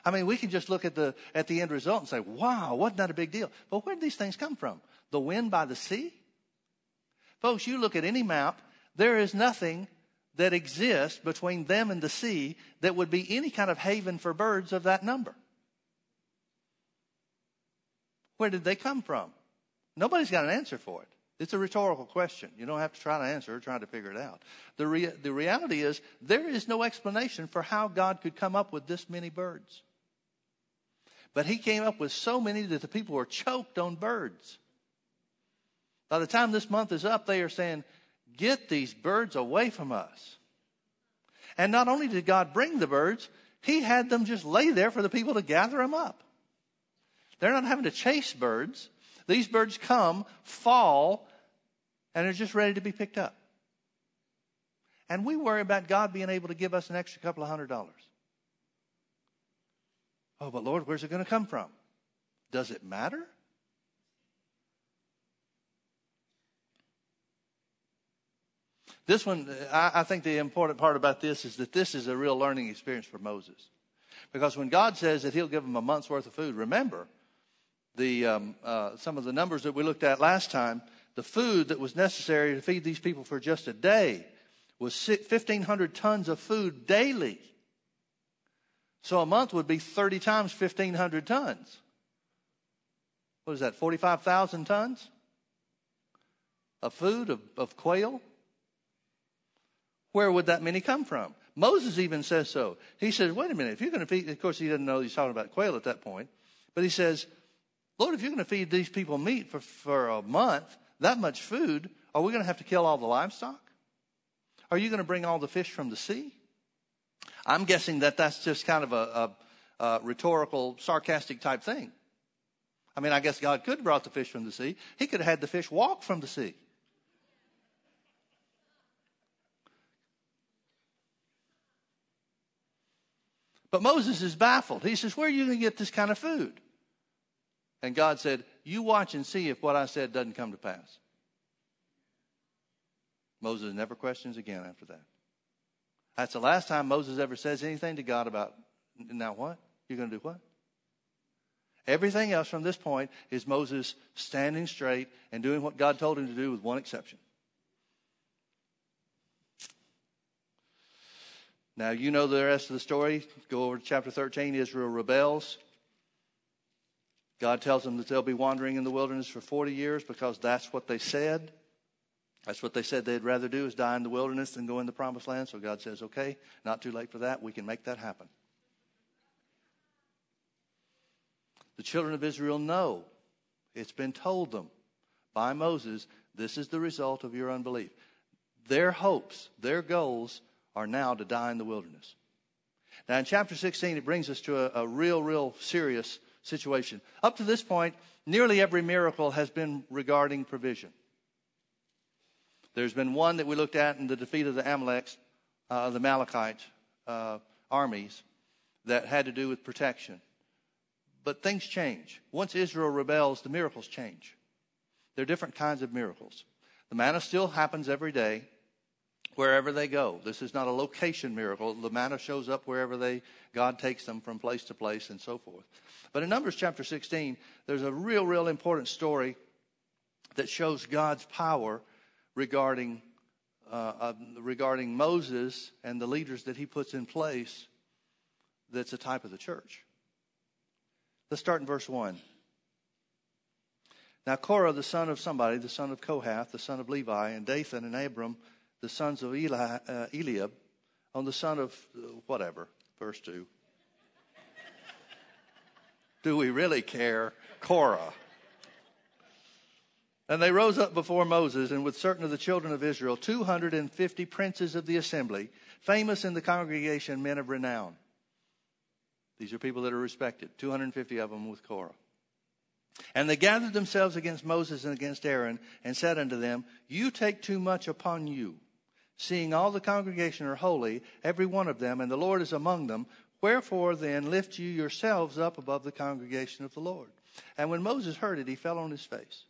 I mean, we can just look at the at the end result and say, wow, wasn't that a big deal? But where did these things come from? The wind by the sea? Folks, you look at any map, there is nothing that exists between them and the sea that would be any kind of haven for birds of that number. Where did they come from? Nobody's got an answer for it. It's a rhetorical question. You don't have to try to answer or try to figure it out. The rea- the reality is there is no explanation for how God could come up with this many birds. But he came up with so many that the people were choked on birds. By the time this month is up, they are saying, get these birds away from us. And not only did God bring the birds, he had them just lay there for the people to gather them up. They're not having to chase birds. These birds come, fall, and are just ready to be picked up. And we worry about God being able to give us an extra couple of hundred dollars. Oh, but Lord, where's it going to come from? Does it matter? This one, I, I think the important part about this is that this is a real learning experience for Moses. Because when God says that he'll give him a month's worth of food, remember the um, uh, some of the numbers that we looked at last time. The food that was necessary to feed these people for just a day was fifteen hundred tons of food daily. So a month would be thirty times fifteen hundred tons. What is that, forty-five thousand tons of food, of, of quail? Where would that many come from? Moses even says so. He says, wait a minute, if you're going to feed, of course he doesn't know he's talking about quail at that point, but he says, Lord, if you're going to feed these people meat for, for a month, that much food, are we going to have to kill all the livestock? Are you going to bring all the fish from the sea? I'm guessing that that's just kind of a, a, a rhetorical, sarcastic type thing. I mean, I guess God could have brought the fish from the sea. He could have had the fish walk from the sea. But Moses is baffled. He says, where are you going to get this kind of food? And God said, you watch and see if what I said doesn't come to pass. Moses never questions again after that. That's the last time Moses ever says anything to God about, now what? You're going to do what? Everything else from this point is Moses standing straight and doing what God told him to do with one exception. Now, you know the rest of the story. Go over to chapter thirteen. Israel rebels. God tells them that they'll be wandering in the wilderness for forty years because that's what they said. That's what they said they'd rather do, is die in the wilderness than go in the promised land. So God says, okay, not too late for that. We can make that happen. The children of Israel know. It's been told them by Moses, this is the result of your unbelief. Their hopes, their goals are now to die in the wilderness. Now in chapter sixteen, it brings us to a, a real, real serious situation. Up to this point, nearly every miracle has been regarding provision. There's been one that we looked at in the defeat of the Amaleks, uh, the Malachite uh, armies, that had to do with protection. But things change. Once Israel rebels, the miracles change. There are different kinds of miracles. The manna still happens every day, wherever they go. This is not a location miracle. The manna shows up wherever they, God takes them from place to place and so forth. But in Numbers chapter sixteen, there's a real, real important story that shows God's power regarding uh, uh, regarding Moses and the leaders that he puts in place that's a type of the church. Let's start in verse one. Now Korah, the son of somebody, the son of Kohath, the son of Levi, and Dathan and Abiram, the sons of Eli, uh, Eliab, on the son of whatever, verse two. Do we really care? Korah. And they rose up before Moses, and with certain of the children of Israel, two hundred fifty princes of the assembly, famous in the congregation, men of renown. These are people that are respected, two hundred fifty of them with Korah. And they gathered themselves against Moses and against Aaron, and said unto them, You take too much upon you, seeing all the congregation are holy, every one of them, and the Lord is among them. Wherefore then lift you yourselves up above the congregation of the Lord. And when Moses heard it, he fell on his face.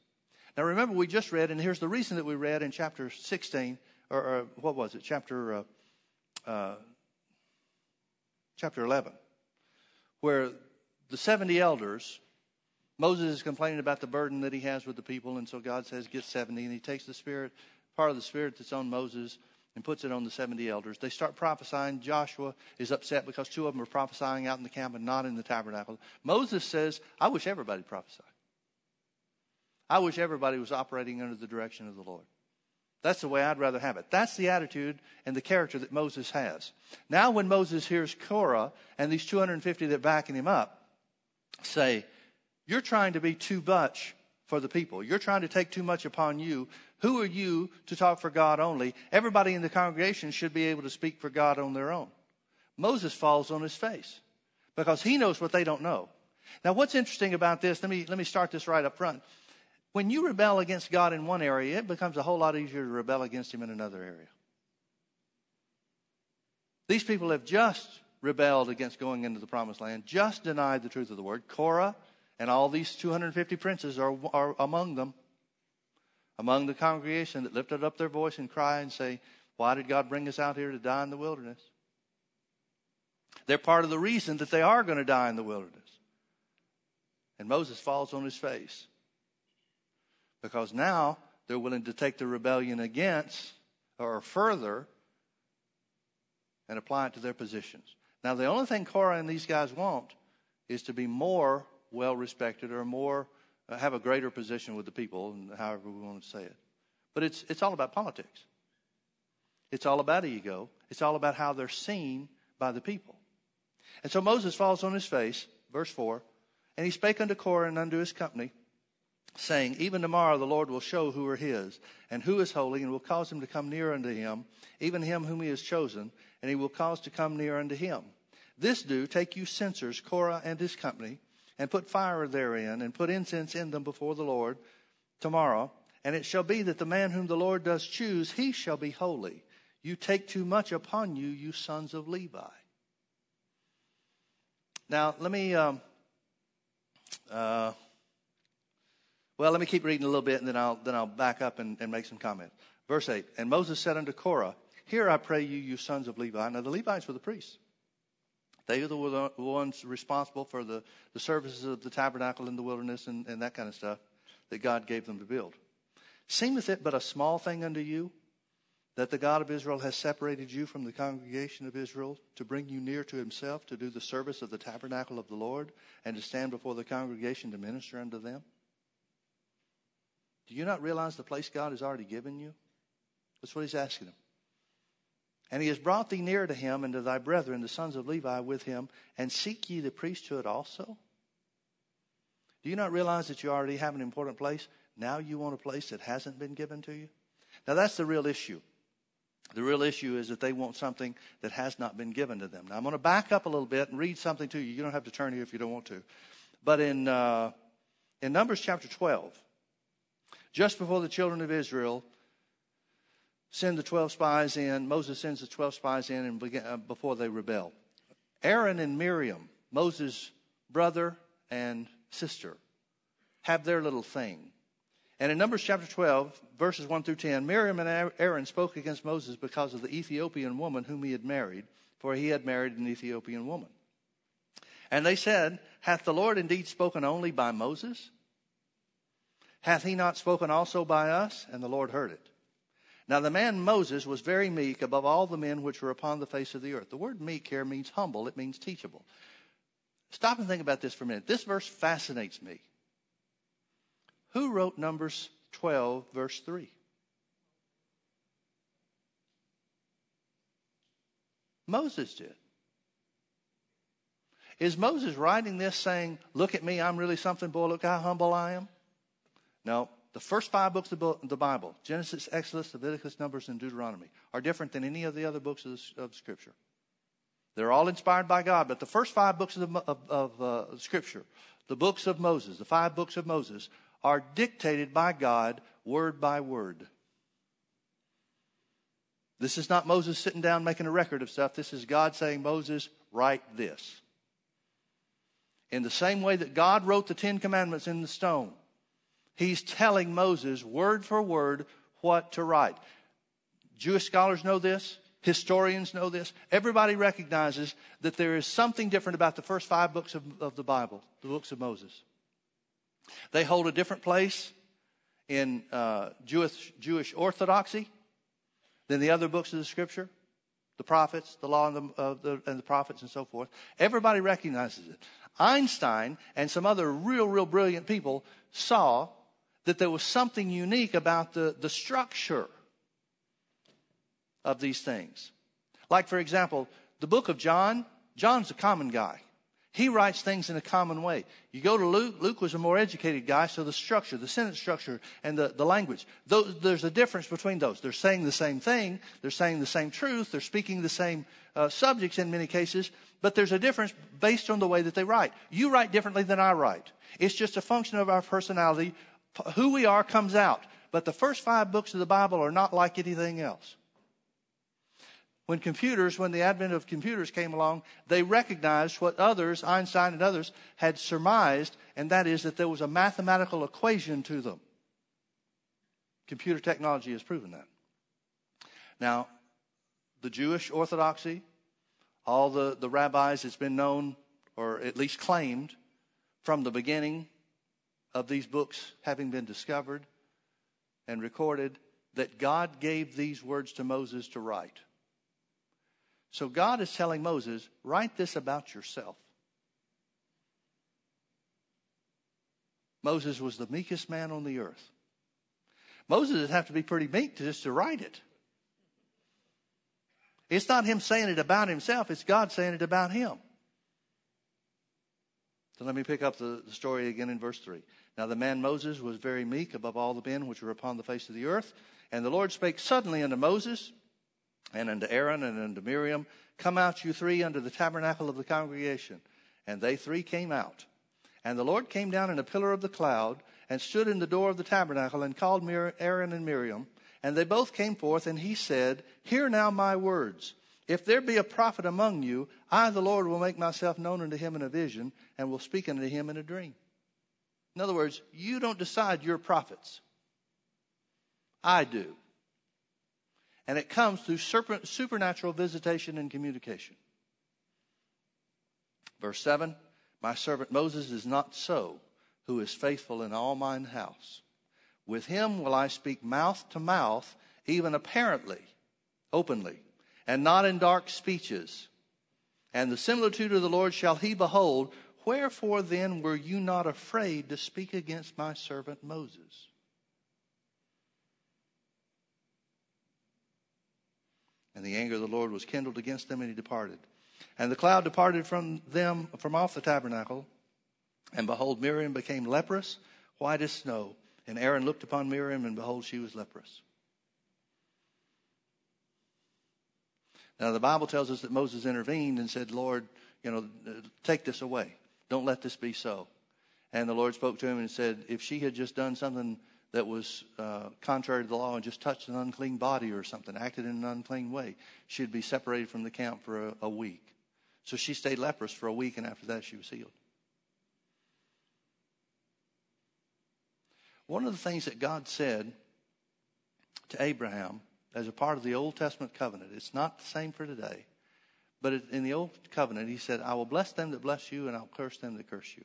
Now remember, we just read, and here's the reason that we read in chapter sixteen, or, or what was it, chapter uh, uh, chapter eleven, where the seventy elders, Moses is complaining about the burden that he has with the people, and so God says, get seventy, and he takes the spirit, part of the spirit that's on Moses, and puts it on the seventy elders. They start prophesying. Joshua is upset because two of them are prophesying out in the camp and not in the tabernacle. Moses says, I wish everybody prophesied. I wish everybody was operating under the direction of the Lord. That's the way I'd rather have it. That's the attitude and the character that Moses has. Now when Moses hears Korah and these two hundred fifty that are backing him up say, you're trying to be too much for the people. You're trying to take too much upon you. Who are you to talk for God only? Everybody in the congregation should be able to speak for God on their own. Moses falls on his face because he knows what they don't know. Now what's interesting about this, let me let me start this right up front. When you rebel against God in one area, it becomes a whole lot easier to rebel against him in another area. These people have just rebelled against going into the promised land, just denied the truth of the word. Korah and all these two hundred fifty princes are, are among them, among the congregation that lifted up their voice and cried and say, why did God bring us out here to die in the wilderness? They're part of the reason that they are going to die in the wilderness. And Moses falls on his face. Because now they're willing to take the rebellion against or further and apply it to their positions. Now, the only thing Korah and these guys want is to be more well-respected or more uh, have a greater position with the people, and however we want to say it. But it's it's all about politics. It's all about ego. It's all about how they're seen by the people. And so Moses falls on his face, verse four, and he spake unto Korah and unto his company, saying, even tomorrow the Lord will show who are his, and who is holy, and will cause him to come near unto him, even him whom he has chosen, and he will cause to come near unto him. This do, take you censers, Korah and his company, and put fire therein, and put incense in them before the Lord tomorrow. And it shall be that the man whom the Lord does choose, he shall be holy. You take too much upon you, you sons of Levi. Now, let me... Um, uh, Well, let me keep reading a little bit, and then I'll then I'll back up and, and make some comments. Verse eight, and Moses said unto Korah, hear, I pray you, you sons of Levi. Now, the Levites were the priests. They were the ones responsible for the, the services of the tabernacle in the wilderness and, and that kind of stuff that God gave them to build. Seemeth it but a small thing unto you that the God of Israel has separated you from the congregation of Israel to bring you near to himself to do the service of the tabernacle of the Lord and to stand before the congregation to minister unto them? Do you not realize the place God has already given you? That's what he's asking him. And he has brought thee near to him and to thy brethren, the sons of Levi, with him. And seek ye the priesthood also? Do you not realize that you already have an important place? Now you want a place that hasn't been given to you? Now that's the real issue. The real issue is that they want something that has not been given to them. Now I'm going to back up a little bit and read something to you. You don't have to turn here if you don't want to. But in uh, in Numbers chapter twelve, just before the children of Israel send the twelve spies in, Moses sends the twelve spies in and begin, uh, before they rebel. Aaron and Miriam, Moses' brother and sister, have their little thing. And in Numbers chapter twelve, verses one through ten, Miriam and Aaron spoke against Moses because of the Ethiopian woman whom he had married, for he had married an Ethiopian woman. And they said, hath the Lord indeed spoken only by Moses? Hath he not spoken also by us? And the Lord heard it. Now the man Moses was very meek above all the men which were upon the face of the earth. The word meek here means humble. It means teachable. Stop and think about this for a minute. This verse fascinates me. Who wrote Numbers twelve, verse three? Moses did. Is Moses writing this saying, look at me, I'm really something, boy, look how humble I am? No. The first five books of the Bible, Genesis, Exodus, Leviticus, Numbers, and Deuteronomy, are different than any of the other books of, the, of Scripture. They're all inspired by God, but the first five books of, the, of, of uh, Scripture, the books of Moses, the five books of Moses, are dictated by God word by word. This is not Moses sitting down making a record of stuff. This is God saying, Moses, write this. In the same way that God wrote the Ten Commandments in the stone, he's telling Moses word for word what to write. Jewish scholars know this. Historians know this. Everybody recognizes that there is something different about the first five books of, of the Bible, the books of Moses. They hold a different place in uh, Jewish, Jewish orthodoxy than the other books of the Scripture, the prophets, the law and the, uh, the, and the prophets and so forth. Everybody recognizes it. Einstein and some other real, real brilliant people saw that there was something unique about the, the structure of these things. Like, for example, the book of John. John's a common guy. He writes things in a common way. You go to Luke. Luke was a more educated guy, so the structure, the sentence structure, and the, the language, those, there's a difference between those. They're saying the same thing. They're saying the same truth. They're speaking the same uh, subjects in many cases, but there's a difference based on the way that they write. You write differently than I write. It's just a function of our personality. Who we are comes out. But the first five books of the Bible are not like anything else. When computers, when the advent of computers came along, they recognized what others, Einstein and others, had surmised, and that is that there was a mathematical equation to them. Computer technology has proven that. Now, the Jewish orthodoxy, all the, the rabbis, it's been known, or at least claimed, from the beginning of these books having been discovered and recorded, that God gave these words to Moses to write. So God is telling Moses, write this about yourself. Moses was the meekest man on the earth. Moses would have to be pretty meek just to write it. It's not him saying it about himself. It's God saying it about him. So let me pick up the, the story again in verse three. Now the man Moses was very meek above all the men which were upon the face of the earth. And the Lord spake suddenly unto Moses, and unto Aaron, and unto Miriam, come out you three unto the tabernacle of the congregation. And they three came out. And the Lord came down in a pillar of the cloud, and stood in the door of the tabernacle, and called Aaron and Miriam. And they both came forth, and he said, hear now my words. If there be a prophet among you, I, the Lord, will make myself known unto him in a vision, and will speak unto him in a dream. In other words, you don't decide your prophets. I do. And it comes through supernatural visitation and communication. Verse seven, my servant Moses is not so, who is faithful in all mine house. With him will I speak mouth to mouth, even apparently, openly, and not in dark speeches. And the similitude of the Lord shall he behold. Wherefore then were you not afraid to speak against my servant Moses? And the anger of the Lord was kindled against them, and he departed. And the cloud departed from them from off the tabernacle. And behold, Miriam became leprous, white as snow. And Aaron looked upon Miriam, and behold, she was leprous. Now the Bible tells us that Moses intervened and said, Lord, you know, take this away. Don't let this be so. And the Lord spoke to him and said, if she had just done something that was uh, contrary to the law and just touched an unclean body or something, acted in an unclean way, she'd be separated from the camp for a, a week. So she stayed leprous for a week, and after that she was healed. One of the things that God said to Abraham as a part of the Old Testament covenant, it's not the same for today, but in the Old Covenant, he said, I will bless them that bless you, and I'll curse them that curse you.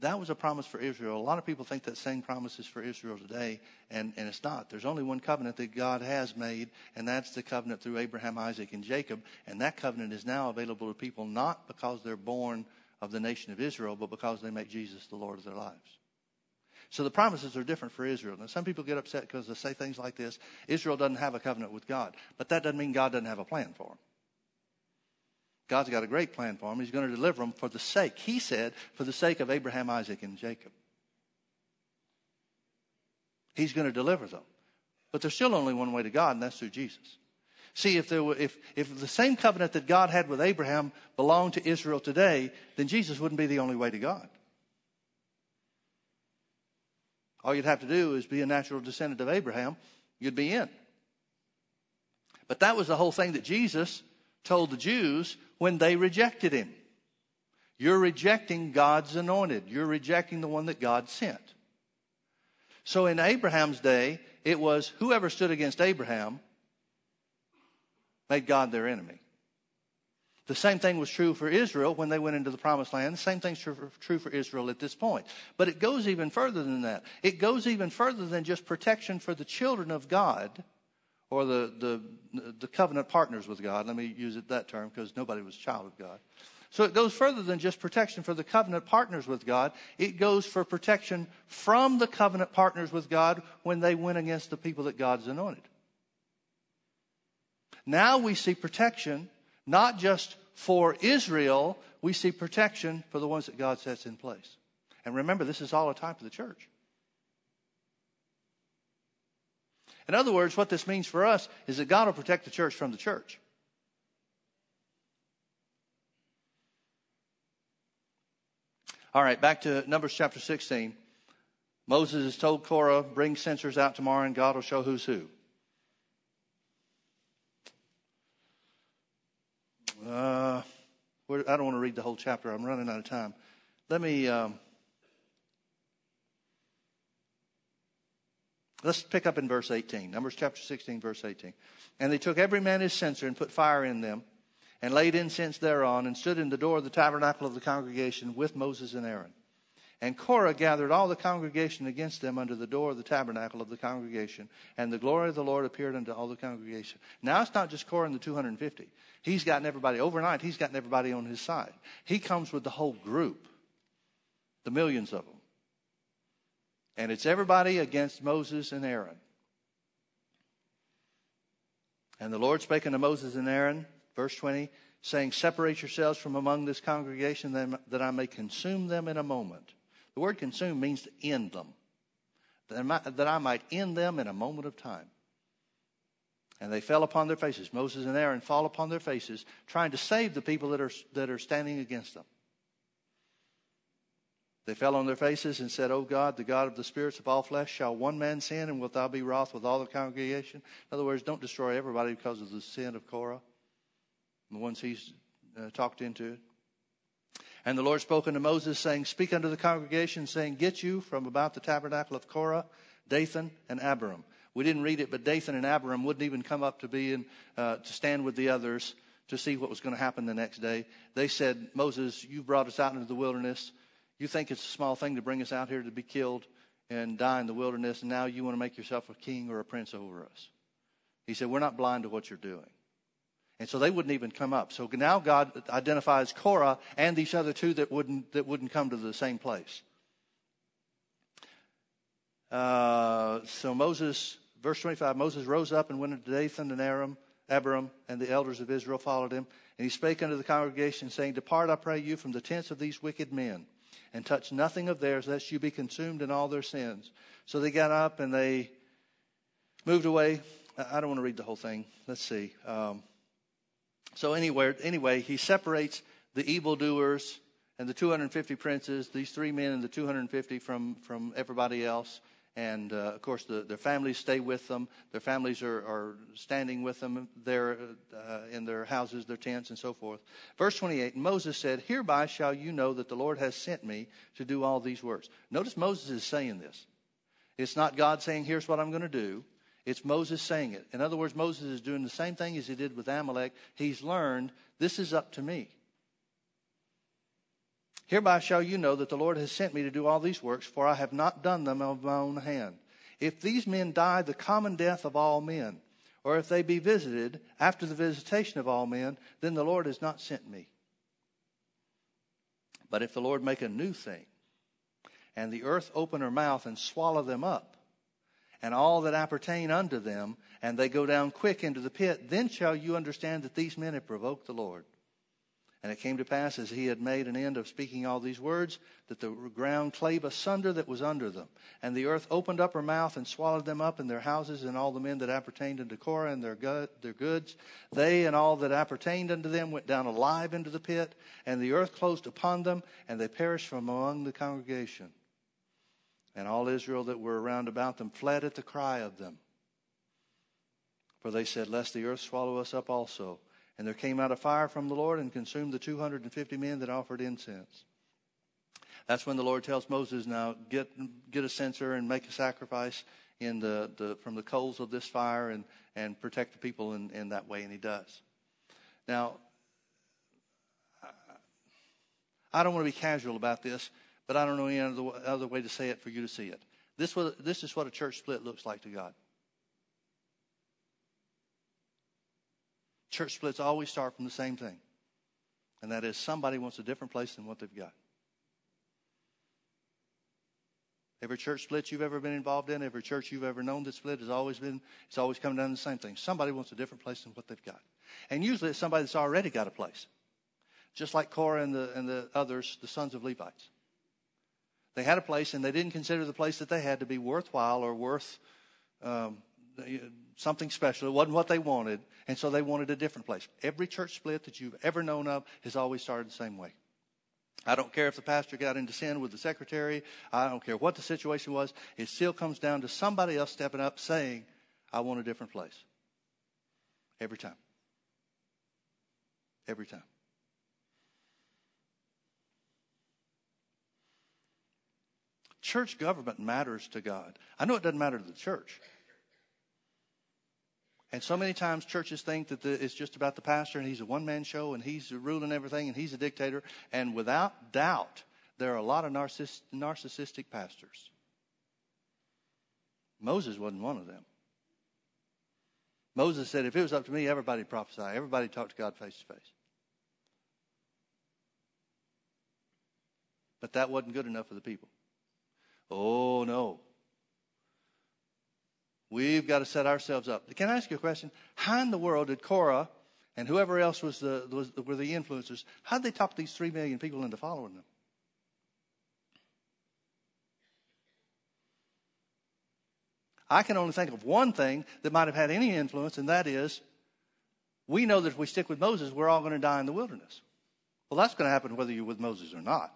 That was a promise for Israel. A lot of people think that same promise is for Israel today, and, and it's not. There's only one covenant that God has made, and that's the covenant through Abraham, Isaac, and Jacob. And that covenant is now available to people not because they're born of the nation of Israel, but because they make Jesus the Lord of their lives. So the promises are different for Israel. Now, some people get upset because they say things like this: Israel doesn't have a covenant with God. But that doesn't mean God doesn't have a plan for them. God's got a great plan for them. He's going to deliver them for the sake, he said, for the sake of Abraham, Isaac, and Jacob. He's going to deliver them. But there's still only one way to God, and that's through Jesus. See, if there were, if, if the same covenant that God had with Abraham belonged to Israel today, then Jesus wouldn't be the only way to God. All you'd have to do is be a natural descendant of Abraham. You'd be in. But that was the whole thing that Jesus told the Jews when they rejected him. You're rejecting God's anointed. You're rejecting the one that God sent. So in Abraham's day, it was whoever stood against Abraham made God their enemy. The same thing was true for Israel when they went into the promised land. The same thing's true for Israel at this point. But it goes even further than that. It goes even further than just protection for the children of God or the, the, the covenant partners with God. Let me use it that term because nobody was a child of God. So it goes further than just protection for the covenant partners with God. It goes for protection from the covenant partners with God when they went against the people that God's anointed. Now we see protection not just for Israel, we see protection for the ones that God sets in place. And remember, this is all a type of the church. In other words, what this means for us is that God will protect the church from the church. All right, back to Numbers chapter sixteen. Moses has told Korah, bring censers out tomorrow and God will show who's who. Uh, I don't want to read the whole chapter. I'm running out of time. Let me, um, let's pick up in verse eighteen. Numbers chapter sixteen, verse eighteen. And they took every man his censer and put fire in them and laid incense thereon and stood in the door of the tabernacle of the congregation with Moses and Aaron. And Korah gathered all the congregation against them under the door of the tabernacle of the congregation. And the glory of the Lord appeared unto all the congregation. Now it's not just Korah and the two hundred fifty. He's gotten everybody. Overnight, he's gotten everybody on his side. He comes with the whole group, the millions of them. And it's everybody against Moses and Aaron. And the Lord spake unto Moses and Aaron, verse twenty, saying, separate yourselves from among this congregation that I may consume them in a moment. The word consume means to end them, that I might end them in a moment of time. And they fell upon their faces. Moses and Aaron fall upon their faces, trying to save the people that are, that are standing against them. They fell on their faces and said, O God, the God of the spirits of all flesh, shall one man sin, and wilt thou be wroth with all the congregation? In other words, don't destroy everybody because of the sin of Korah, the ones he's uh, talked into it. And the Lord spoke unto Moses, saying, speak unto the congregation, saying, get you from about the tabernacle of Korah, Dathan, and Abiram. We didn't read it, but Dathan and Abiram wouldn't even come up to be in, uh, to stand with the others to see what was going to happen the next day. They said, Moses, you brought us out into the wilderness. You think it's a small thing to bring us out here to be killed and die in the wilderness, and now you want to make yourself a king or a prince over us. He said, we're not blind to what you're doing. And so they wouldn't even come up. So now God identifies Korah and these other two that wouldn't that wouldn't come to the same place. Uh, so Moses, verse twenty-five, Moses rose up and went into Dathan and Abiram, Abiram, and the elders of Israel followed him. And he spake unto the congregation, saying, depart, I pray you, from the tents of these wicked men, and touch nothing of theirs, lest you be consumed in all their sins. So they got up and they moved away. I don't want to read the whole thing. Let's see. Um, So anyway, anyway, he separates the evildoers and the two hundred fifty princes, these three men and the two hundred fifty from, from everybody else. And, uh, of course, the, their families stay with them. Their families are, are standing with them there uh, in their houses, their tents, and so forth. Verse twenty-eight, Moses said, hereby shall you know that the Lord has sent me to do all these works. Notice Moses is saying this. It's not God saying, here's what I'm going to do. It's Moses saying it. In other words, Moses is doing the same thing as he did with Amalek. He's learned, this is up to me. Hereby shall you know that the Lord has sent me to do all these works, for I have not done them of my own hand. If these men die the common death of all men, or if they be visited after the visitation of all men, then the Lord has not sent me. But if the Lord make a new thing, and the earth open her mouth and swallow them up, and all that appertain unto them, and they go down quick into the pit, then shall you understand that these men have provoked the Lord. And it came to pass, as he had made an end of speaking all these words, that the ground clave asunder that was under them. And the earth opened up her mouth and swallowed them up, and their houses, and all the men that appertained unto Korah, and their go- their goods. They and all that appertained unto them went down alive into the pit, and the earth closed upon them, and they perished from among the congregation. And all Israel that were around about them fled at the cry of them. For they said, lest the earth swallow us up also. And there came out a fire from the Lord and consumed the two hundred fifty men that offered incense. That's when the Lord tells Moses, now get get a censer and make a sacrifice in the, the from the coals of this fire and, and protect the people in, in that way. And he does. Now, I don't want to be casual about this, but I don't know any other, other way to say it for you to see it. This was, this is what a church split looks like to God. Church splits always start from the same thing, and that is somebody wants a different place than what they've got. Every church split you've ever been involved in, every church you've ever known that split has always been, it's always coming down to the same thing. Somebody wants a different place than what they've got. And usually it's somebody that's already got a place, just like Korah and the, and the others, the sons of Levites. They had a place, and they didn't consider the place that they had to be worthwhile or worth um, something special. It wasn't what they wanted, and so they wanted a different place. Every church split that you've ever known of has always started the same way. I don't care if the pastor got into sin with the secretary. I don't care what the situation was. It still comes down to somebody else stepping up saying, I want a different place. Every time. Every time. Church government matters to God. I know it doesn't matter to the church. And so many times churches think that the, it's just about the pastor, and he's a one-man show, and he's ruling everything, and he's a dictator. And without doubt, there are a lot of narciss- narcissistic pastors. Moses wasn't one of them. Moses said, if it was up to me, everybody prophesy. Everybody talk to God face to face. But that wasn't good enough for the people. Oh, no. We've got to set ourselves up. Can I ask you a question? How in the world did Korah and whoever else was the was, were the influencers, how did they talk these three million people into following them? I can only think of one thing that might have had any influence, and that is, we know that if we stick with Moses, we're all going to die in the wilderness. Well, that's going to happen whether you're with Moses or not.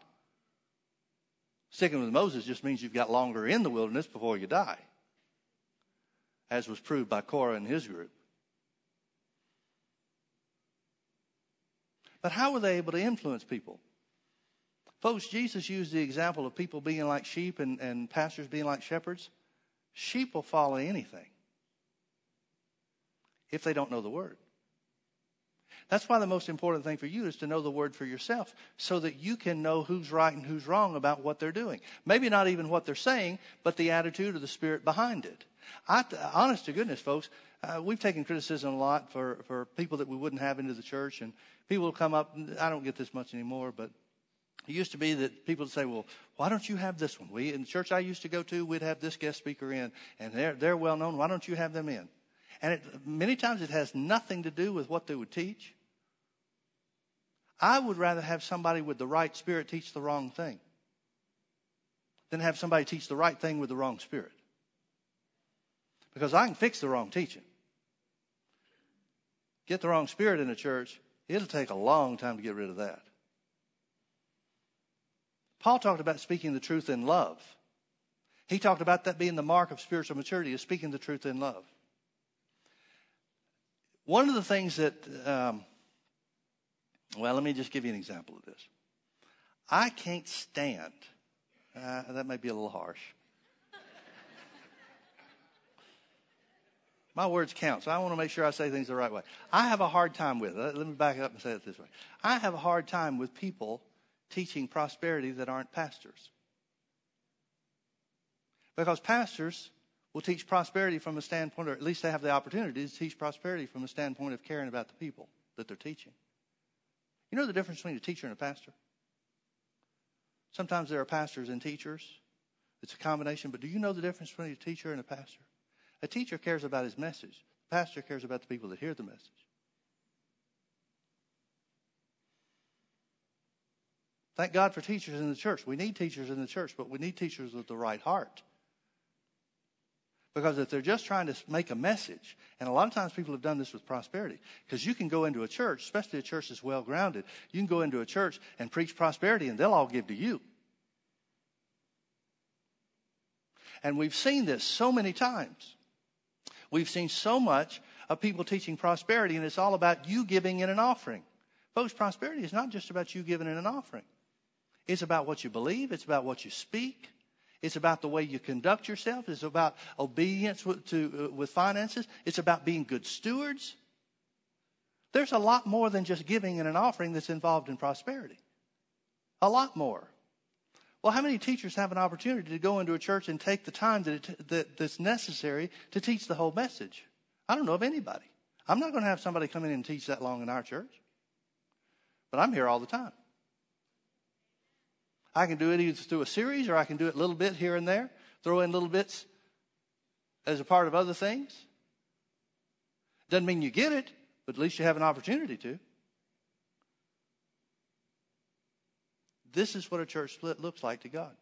Sticking with Moses just means you've got longer in the wilderness before you die, as was proved by Korah and his group. But how were they able to influence people? Folks, Jesus used the example of people being like sheep and, and pastors being like shepherds. Sheep will follow anything if they don't know the word. That's why the most important thing for you is to know the word for yourself, so that you can know who's right and who's wrong about what they're doing. Maybe not even what they're saying, but the attitude or the spirit behind it. I, honest to goodness, folks, uh, we've taken criticism a lot for, for people that we wouldn't have into the church. And people will come up, and I don't get this much anymore, but it used to be that people would say, well, why don't you have this one? We, in the church I used to go to, we'd have this guest speaker in, and they're, they're well known. Why don't you have them in? And it, many times it has nothing to do with what they would teach. I would rather have somebody with the right spirit teach the wrong thing than have somebody teach the right thing with the wrong spirit. Because I can fix the wrong teaching. Get the wrong spirit in a church, it'll take a long time to get rid of that. Paul talked about speaking the truth in love. He talked about that being the mark of spiritual maturity, is speaking the truth in love. One of the things that, um, well, let me just give you an example of this. I can't stand, uh, that may be a little harsh. My words count, so I want to make sure I say things the right way. I have a hard time with, let me back up and say it this way. I have a hard time with people teaching prosperity that aren't pastors. Because pastors will teach prosperity from a standpoint, or at least they have the opportunity to teach prosperity from a standpoint of caring about the people that they're teaching. You know the difference between a teacher and a pastor? Sometimes there are pastors and teachers. It's a combination. But do you know the difference between a teacher and a pastor? A teacher cares about his message. The pastor cares about the people that hear the message. Thank God for teachers in the church. We need teachers in the church, but we need teachers with the right heart. Because if they're just trying to make a message, and a lot of times people have done this with prosperity, because you can go into a church, especially a church that's well-grounded, you can go into a church and preach prosperity, and they'll all give to you. And we've seen this so many times. We've seen so much of people teaching prosperity, and it's all about you giving in an offering. Folks, prosperity is not just about you giving in an offering. It's about what you believe. It's about what you speak. It's about the way you conduct yourself. It's about obedience with, to, uh, with finances. It's about being good stewards. There's a lot more than just giving in an offering that's involved in prosperity. A lot more. Well, how many teachers have an opportunity to go into a church and take the time that, it, that that's necessary to teach the whole message? I don't know of anybody. I'm not going to have somebody come in and teach that long in our church. But I'm here all the time. I can do it either through a series, or I can do it a little bit here and there, throw in little bits as a part of other things. Doesn't mean you get it, but at least you have an opportunity to. This is what a church split looks like to God.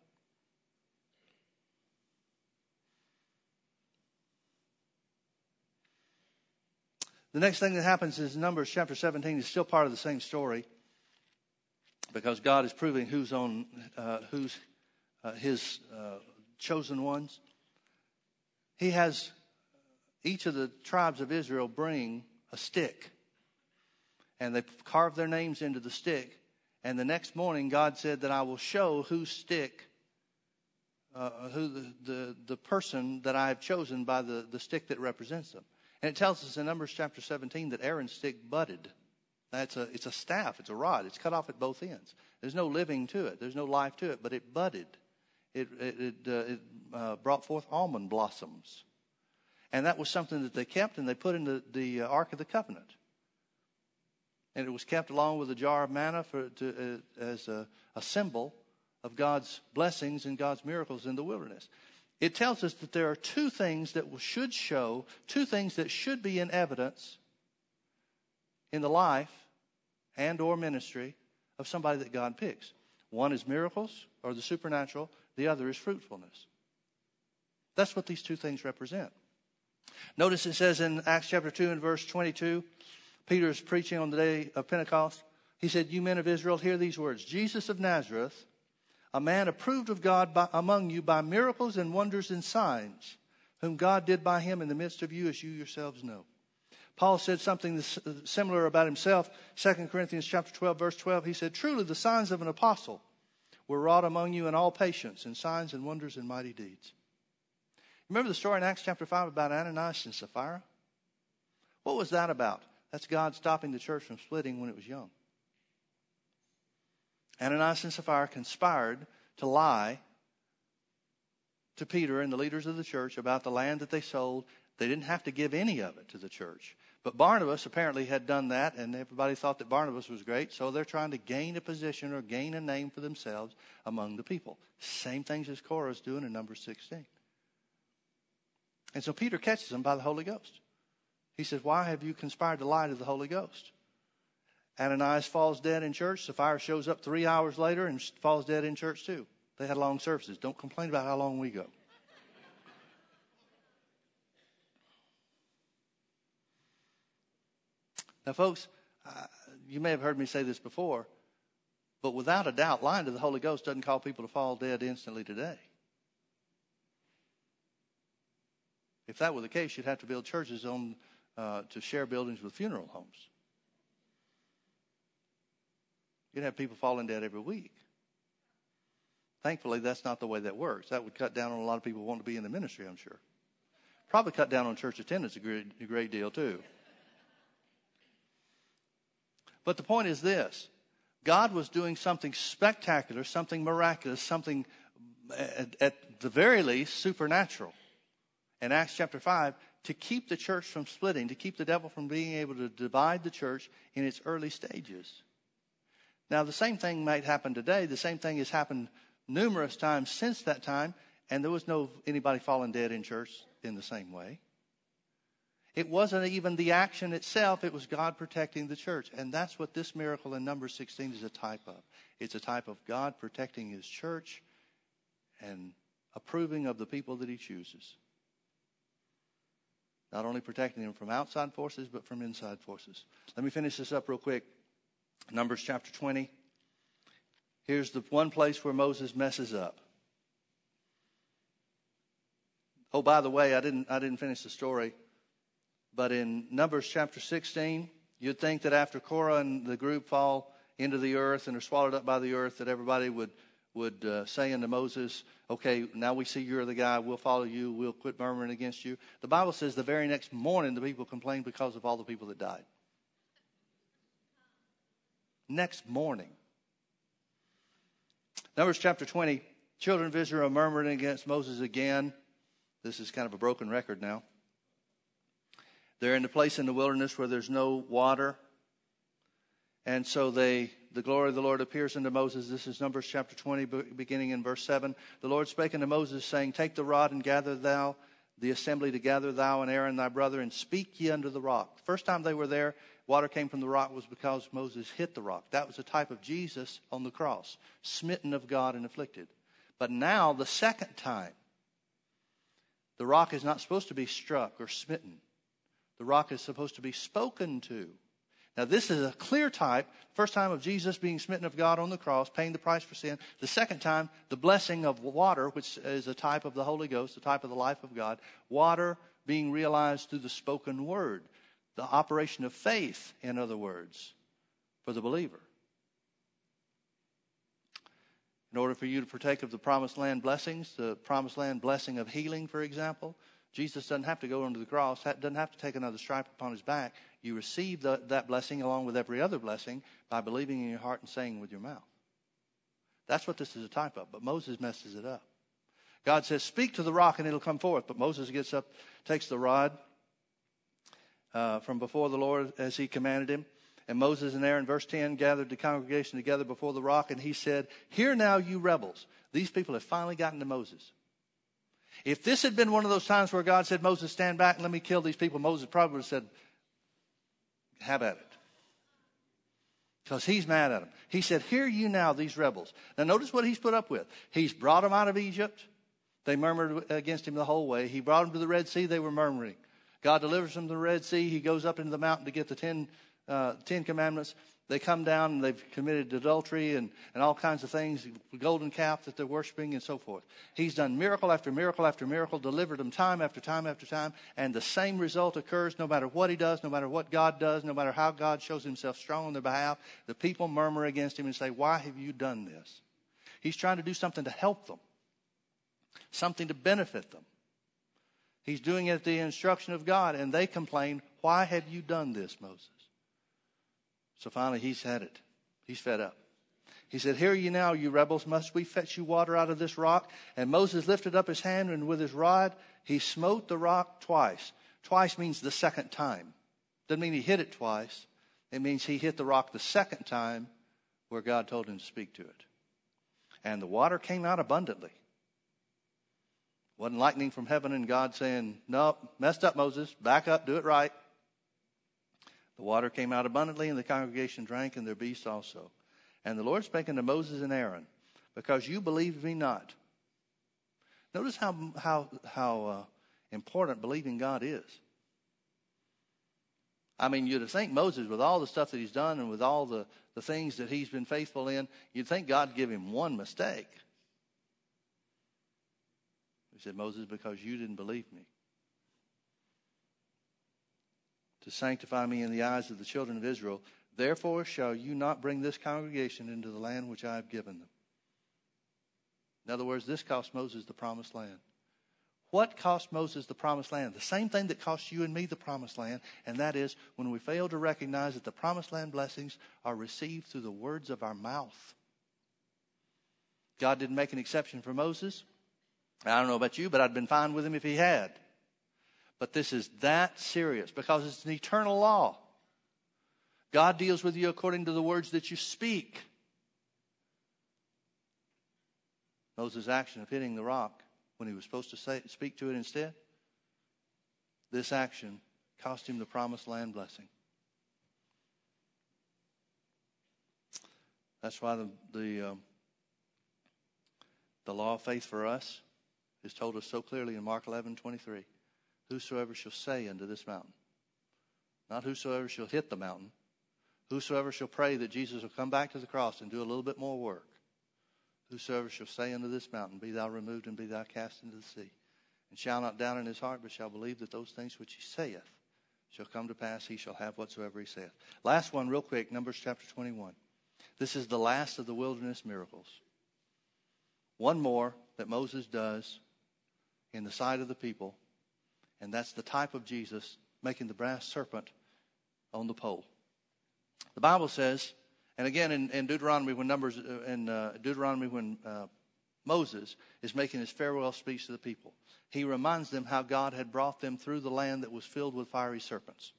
The next thing that happens is Numbers chapter seventeen is still part of the same story, because God is proving who's on, uh, who's uh, his uh, chosen ones. He has each of the tribes of Israel bring a stick, and they carve their names into the stick. And the next morning, God said that I will show whose stick, uh, who the, the the person that I have chosen by the, the stick that represents them. And it tells us in Numbers chapter seventeen that Aaron's stick budded. That's a it's a staff, it's a rod, it's cut off at both ends. There's no living to it, there's no life to it, but it budded. It it it, uh, it uh, brought forth almond blossoms, and that was something that they kept and they put in the, the uh, Ark of the Covenant. And it was kept along with a jar of manna for to, uh, as a, a symbol of God's blessings and God's miracles in the wilderness. It tells us that there are two things that should show, two things that should be in evidence in the life and or ministry of somebody that God picks. One is miracles or the supernatural. The other is fruitfulness. That's what these two things represent. Notice it says in Acts chapter two and verse twenty-two, Peter is preaching on the day of Pentecost. He said, "You men of Israel, hear these words. Jesus of Nazareth, a man approved of God by, among you by miracles and wonders and signs, whom God did by him in the midst of you, as you yourselves know." Paul said something similar about himself. Second Corinthians chapter twelve, verse twelve. He said, "Truly the signs of an apostle were wrought among you in all patience, and signs and wonders and mighty deeds." Remember the story in Acts chapter five about Ananias and Sapphira? What was that about? That's God stopping the church from splitting when it was young. Ananias and Sapphira conspired to lie to Peter and the leaders of the church about the land that they sold. They didn't have to give any of it to the church. But Barnabas apparently had done that, and everybody thought that Barnabas was great, so they're trying to gain a position or gain a name for themselves among the people. Same things as Korah is doing in Numbers sixteen. And so Peter catches them by the Holy Ghost. He says, "Why have you conspired to lie to the Holy Ghost?" Ananias falls dead in church. Sapphira shows up three hours later and falls dead in church too. They had long services. Don't complain about how long we go. Now, folks, uh, you may have heard me say this before, but without a doubt, lying to the Holy Ghost doesn't call people to fall dead instantly today. If that were the case, you'd have to build churches on uh, to share buildings with funeral homes. You'd have people falling dead every week. Thankfully, that's not the way that works. That would cut down on a lot of people wanting to be in the ministry, I'm sure. Probably cut down on church attendance a great, a great deal, too. But the point is this. God was doing something spectacular, something miraculous, something at, at the very least supernatural in Acts chapter five to keep the church from splitting, to keep the devil from being able to divide the church in its early stages. Now, the same thing might happen today. The same thing has happened numerous times since that time, and there was no anybody falling dead in church in the same way. It wasn't even the action itself. It was God protecting the church. And that's what this miracle in Numbers sixteen is a type of. It's a type of God protecting his church and approving of the people that he chooses. Not only protecting them from outside forces, but from inside forces. Let me finish this up real quick. Numbers chapter twenty. Here's the one place where Moses messes up. Oh, by the way, I didn't, I didn't finish the story. But in Numbers chapter sixteen, you'd think that after Korah and the group fall into the earth and are swallowed up by the earth, that everybody would would uh, say unto Moses, okay, now we see you're the guy. We'll follow you. We'll quit murmuring against you. The Bible says the very next morning the people complained because of all the people that died. Next morning. Numbers chapter twenty, children of Israel murmured against Moses again. This is kind of a broken record now. They're in a place in the wilderness where there's no water. And so they, the glory of the Lord appears unto Moses. This is Numbers chapter twenty, beginning in verse seven. The Lord spake unto Moses, saying, take the rod and gather thou the assembly together, thou and Aaron thy brother, and speak ye unto the rock. First time they were there, water came from the rock was because Moses hit the rock. That was a type of Jesus on the cross, smitten of God and afflicted. But now, the second time, the rock is not supposed to be struck or smitten. The rock is supposed to be spoken to. Now, this is a clear type. First time of Jesus being smitten of God on the cross, paying the price for sin. The second time, the blessing of water, which is a type of the Holy Ghost, a type of the life of God. Water being realized through the spoken word. The operation of faith, in other words, for the believer. In order for you to partake of the promised land blessings, the promised land blessing of healing, for example, Jesus doesn't have to go onto the cross, doesn't have to take another stripe upon his back. You receive the, that blessing along with every other blessing by believing in your heart and saying with your mouth. That's what this is a type of, but Moses messes it up. God says, speak to the rock and it'll come forth. But Moses gets up, takes the rod uh, from before the Lord as he commanded him. And Moses and Aaron, verse ten, gathered the congregation together before the rock. And he said, hear now, you rebels. These people have finally gotten to Moses. If this had been one of those times where God said, Moses, stand back and let me kill these people, Moses probably would have said, have at it. Because he's mad at them. He said, hear you now, these rebels. Now notice what he's put up with. He's brought them out of Egypt. They murmured against him the whole way. He brought them to the Red Sea. They were murmuring. God delivers them to the Red Sea. He goes up into the mountain to get the Ten, uh, Ten Commandments. They come down and they've committed adultery and, and all kinds of things, the golden calf that they're worshiping and so forth. He's done miracle after miracle after miracle, delivered them time after time after time, and the same result occurs no matter what he does, no matter what God does, no matter how God shows himself strong on their behalf. The people murmur against him and say, why have you done this? He's trying to do something to help them, something to benefit them. He's doing it at the instruction of God, and they complain, why have you done this, Moses? So finally, he's had it. He's fed up. He said, hear ye now, you rebels, must we fetch you water out of this rock? And Moses lifted up his hand, and with his rod, he smote the rock twice. Twice means the second time. Doesn't mean he hit it twice. It means he hit the rock the second time where God told him to speak to it. And the water came out abundantly. Wasn't lightning from heaven and God saying, nope, messed up, Moses. Back up, do it right. The water came out abundantly, and the congregation drank, and their beasts also. And the Lord spake unto Moses and Aaron, because you believed me not. Notice how how how uh, important believing God is. I mean, you'd think Moses, with all the stuff that he's done and with all the, the things that he's been faithful in, you'd think God would give him one mistake. He said, Moses, because you didn't believe me. To sanctify me in the eyes of the children of Israel. Therefore shall you not bring this congregation into the land which I have given them. In other words, this cost Moses the promised land. What cost Moses the promised land? The same thing that cost you and me the promised land, and that is when we fail to recognize that the promised land blessings are received through the words of our mouth. God didn't make an exception for Moses. I don't know about you, but I'd been fine with him if he had. But this is that serious because it's an eternal law. God deals with you according to the words that you speak. Moses' action of hitting the rock when he was supposed to say, speak to it instead, this action cost him the promised land blessing. That's why the the, um, the law of faith for us is told us so clearly in Mark eleven twenty-three. Whosoever shall say unto this mountain, not whosoever shall hit the mountain, whosoever shall pray that Jesus will come back to the cross and do a little bit more work. Whosoever shall say unto this mountain, be thou removed and be thou cast into the sea, and shall not doubt in his heart, but shall believe that those things which he saith shall come to pass, he shall have whatsoever he saith. Last one real quick, Numbers chapter twenty-one. This is the last of the wilderness miracles. One more that Moses does in the sight of the people, and that's the type of Jesus making the brass serpent on the pole. The Bible says, and again, in, in Deuteronomy, when Numbers, in uh, Deuteronomy, when uh, Moses is making his farewell speech to the people, he reminds them how God had brought them through the land that was filled with fiery serpents.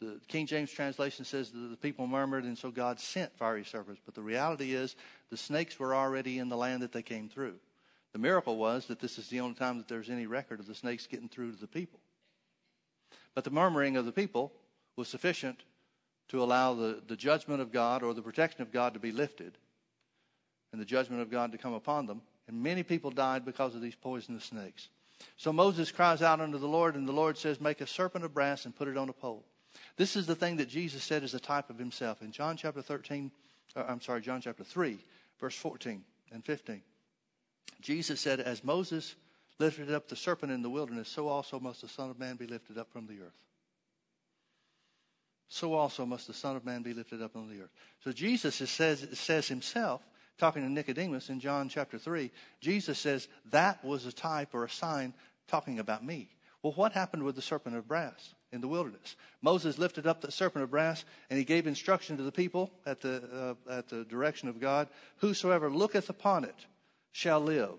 The King James translation says that the people murmured, and so God sent fiery serpents. But the reality is, the snakes were already in the land that they came through. The miracle was that this is the only time that there's any record of the snakes getting through to the people. But the murmuring of the people was sufficient to allow the, the judgment of God or the protection of God to be lifted and the judgment of God to come upon them. And many people died because of these poisonous snakes. So Moses cries out unto the Lord, and the Lord says, make a serpent of brass and put it on a pole. This is the thing that Jesus said is a type of himself. In John chapter thirteen, or I'm sorry, John chapter three, verse fourteen and fifteen, Jesus said, as Moses lifted up the serpent in the wilderness, so also must the Son of Man be lifted up from the earth. So also must the Son of Man be lifted up on the earth. So Jesus says, says himself, talking to Nicodemus in John chapter three, Jesus says, that was a type or a sign talking about me. Well, what happened with the serpent of brass in the wilderness? Moses lifted up the serpent of brass, and he gave instruction to the people at the, uh, at the direction of God. Whosoever looketh upon it shall live.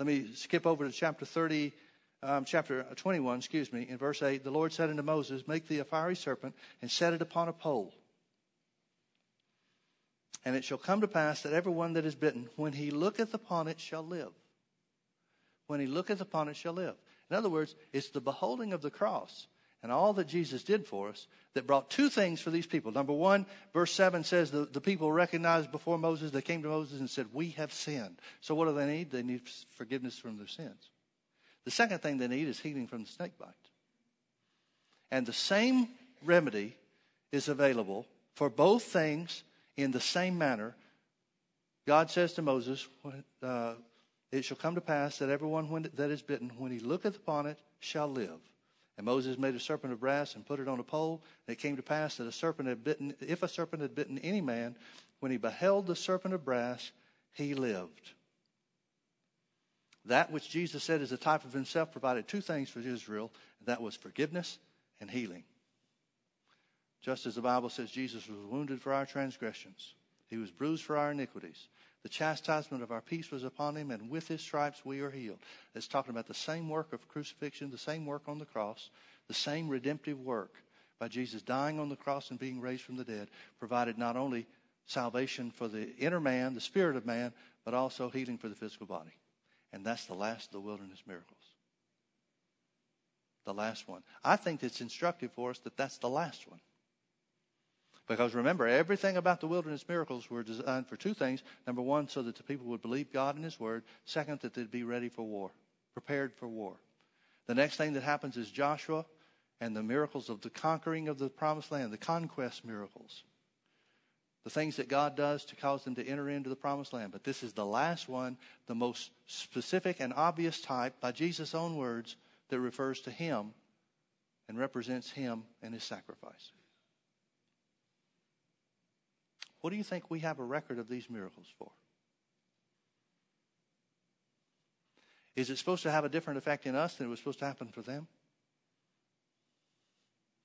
Let me skip over to chapter thirty. Um, chapter twenty-one, excuse me, in verse eight, the Lord said unto Moses, make thee a fiery serpent and set it upon a pole. And it shall come to pass that every one that is bitten, when he looketh upon it, shall live. When he looketh upon it, shall live. In other words, it's the beholding of the cross and all that Jesus did for us that brought two things for these people. Number one, verse seven says the, the people recognized before Moses, they came to Moses and said, we have sinned. So what do they need? They need forgiveness from their sins. The second thing they need is healing from the snake bite. And the same remedy is available for both things in the same manner. God says to Moses, uh, it shall come to pass that everyone when, that is bitten, when he looketh upon it, shall live. And Moses made a serpent of brass and put it on a pole. And it came to pass that a serpent had bitten, if a serpent had bitten any man, when he beheld the serpent of brass, he lived. That which Jesus said is a type of himself provided two things for Israel. That was forgiveness and healing. Just as the Bible says Jesus was wounded for our transgressions. He was bruised for our iniquities. The chastisement of our peace was upon him, and with his stripes we are healed. It's talking about the same work of crucifixion, the same work on the cross, the same redemptive work by Jesus dying on the cross and being raised from the dead, provided not only salvation for the inner man, the spirit of man, but also healing for the physical body. And that's the last of the wilderness miracles. The last one. I think it's instructive for us that that's the last one. Because remember, everything about the wilderness miracles were designed for two things. Number one, so that the people would believe God and his word. Second, that they'd be ready for war, prepared for war. The next thing that happens is Joshua and the miracles of the conquering of the promised land, the conquest miracles. The things that God does to cause them to enter into the promised land. But this is the last one, the most specific and obvious type, by Jesus' own words, that refers to him and represents him and his sacrifice. What do you think we have a record of these miracles for? Is it supposed to have a different effect in us than it was supposed to happen for them?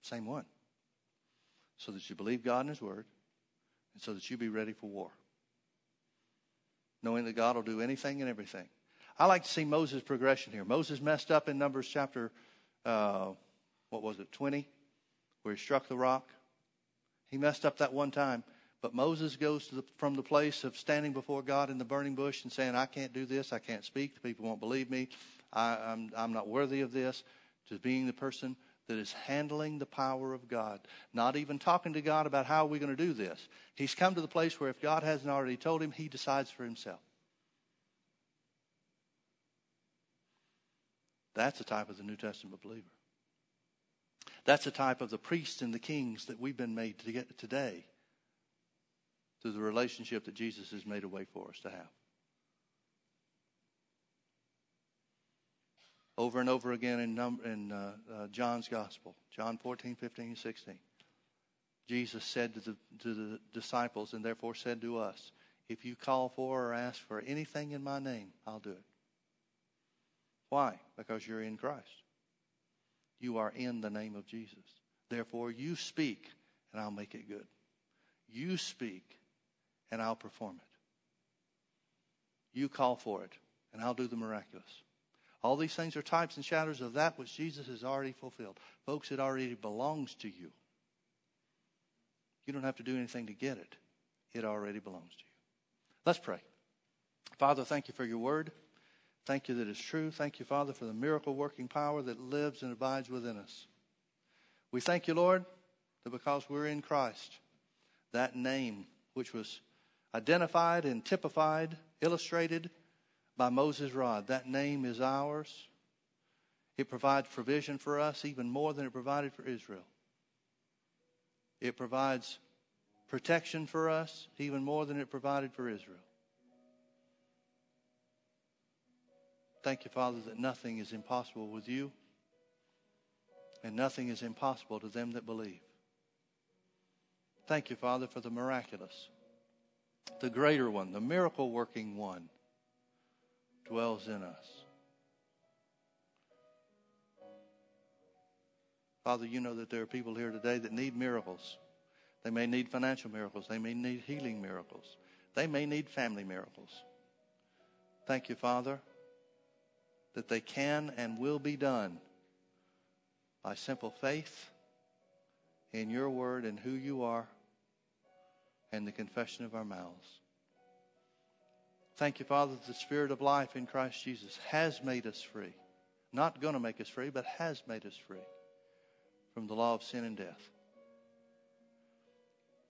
Same one. So that you believe God and His Word, and so that you be ready for war. Knowing that God will do anything and everything. I like to see Moses' progression here. Moses messed up in Numbers chapter, uh, what was it, twenty, where he struck the rock. He messed up that one time. But Moses goes to the, from the place of standing before God in the burning bush and saying, I can't do this. I can't speak. The people won't believe me. I, I'm, I'm not worthy of this. To being the person that is handling the power of God. Not even talking to God about how we're going to do this. He's come to the place where if God hasn't already told him, he decides for himself. That's the type of the New Testament believer. That's the type of the priests and the kings that we've been made to get today through the relationship that Jesus has made a way for us to have. Over and over again in, num- in uh, uh, John's Gospel, John fourteen, fifteen, and sixteen, Jesus said to the, to the disciples, and therefore said to us, if you call for or ask for anything in my name, I'll do it. Why? Because you're in Christ. You are in the name of Jesus. Therefore, you speak, and I'll make it good. You speak, and I'll perform it. You call for it, and I'll do the miraculous. All these things are types and shadows of that which Jesus has already fulfilled. Folks, it already belongs to you. You don't have to do anything to get it. It already belongs to you. Let's pray. Father, thank you for your word. Thank you that it's true. Thank you, Father, for the miracle-working power that lives and abides within us. We thank you, Lord, that because we're in Christ, that name which was identified and typified, illustrated by Moses' rod, that name is ours. It provides provision for us even more than it provided for Israel. It provides protection for us even more than it provided for Israel. Thank you, Father, that nothing is impossible with you, and nothing is impossible to them that believe. Thank you, Father, for the miraculous. The greater one, the miracle-working one, dwells in us. Father, you know that there are people here today that need miracles. They may need financial miracles. They may need healing miracles. They may need family miracles. Thank you, Father, that they can and will be done by simple faith in your word and who you are and the confession of our mouths. Thank you, Father, that the Spirit of life in Christ Jesus has made us free. Not going to make us free, but has made us free from the law of sin and death.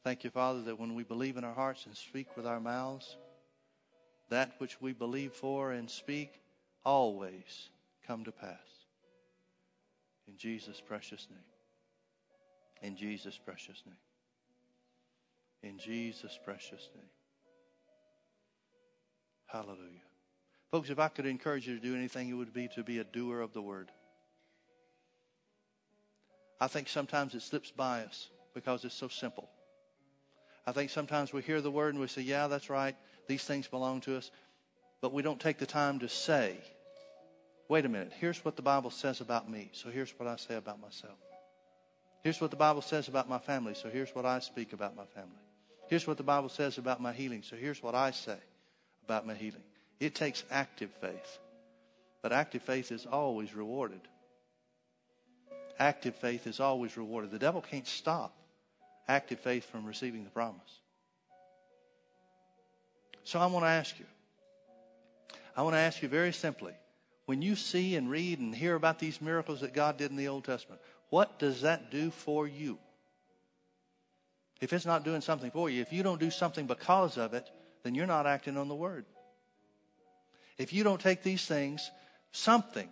Thank you, Father, that when we believe in our hearts and speak with our mouths, that which we believe for and speak always come to pass. In Jesus' precious name. In Jesus' precious name. In Jesus' precious name. Hallelujah. Folks, if I could encourage you to do anything, it would be to be a doer of the word. I think sometimes it slips by us because it's so simple. I think sometimes we hear the word and we say, yeah, that's right. These things belong to us. But we don't take the time to say, wait a minute, here's what the Bible says about me, so here's what I say about myself. Here's what the Bible says about my family, so here's what I speak about my family. Here's what the Bible says about my healing, so here's what I say about my healing. It takes active faith, but active faith is always rewarded. Active faith is always rewarded. The devil can't stop active faith from receiving the promise. So I want to ask you, I want to ask you very simply, when you see and read and hear about these miracles that God did in the Old Testament, what does that do for you? If it's not doing something for you, if you don't do something because of it, then you're not acting on the word. If you don't take these things, something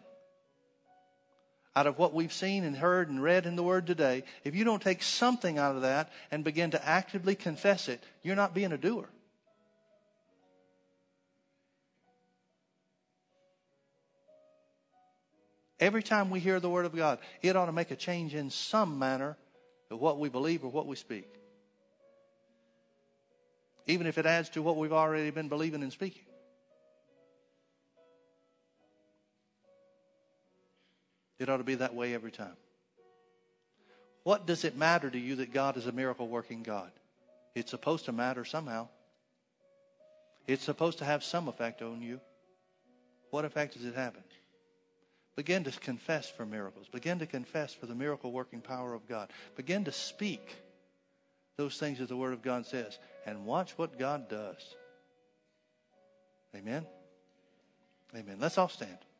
out of what we've seen and heard and read in the word today, if you don't take something out of that and begin to actively confess it, you're not being a doer. Every time we hear the word of God, it ought to make a change in some manner of what we believe or what we speak. Even if it adds to what we've already been believing and speaking. It ought to be that way every time. What does it matter to you that God is a miracle-working God? It's supposed to matter somehow. It's supposed to have some effect on you. What effect does it have? Begin to confess for miracles. Begin to confess for the miracle-working power of God. Begin to speak those things that the Word of God says. And watch what God does. Amen? Amen. Let's all stand.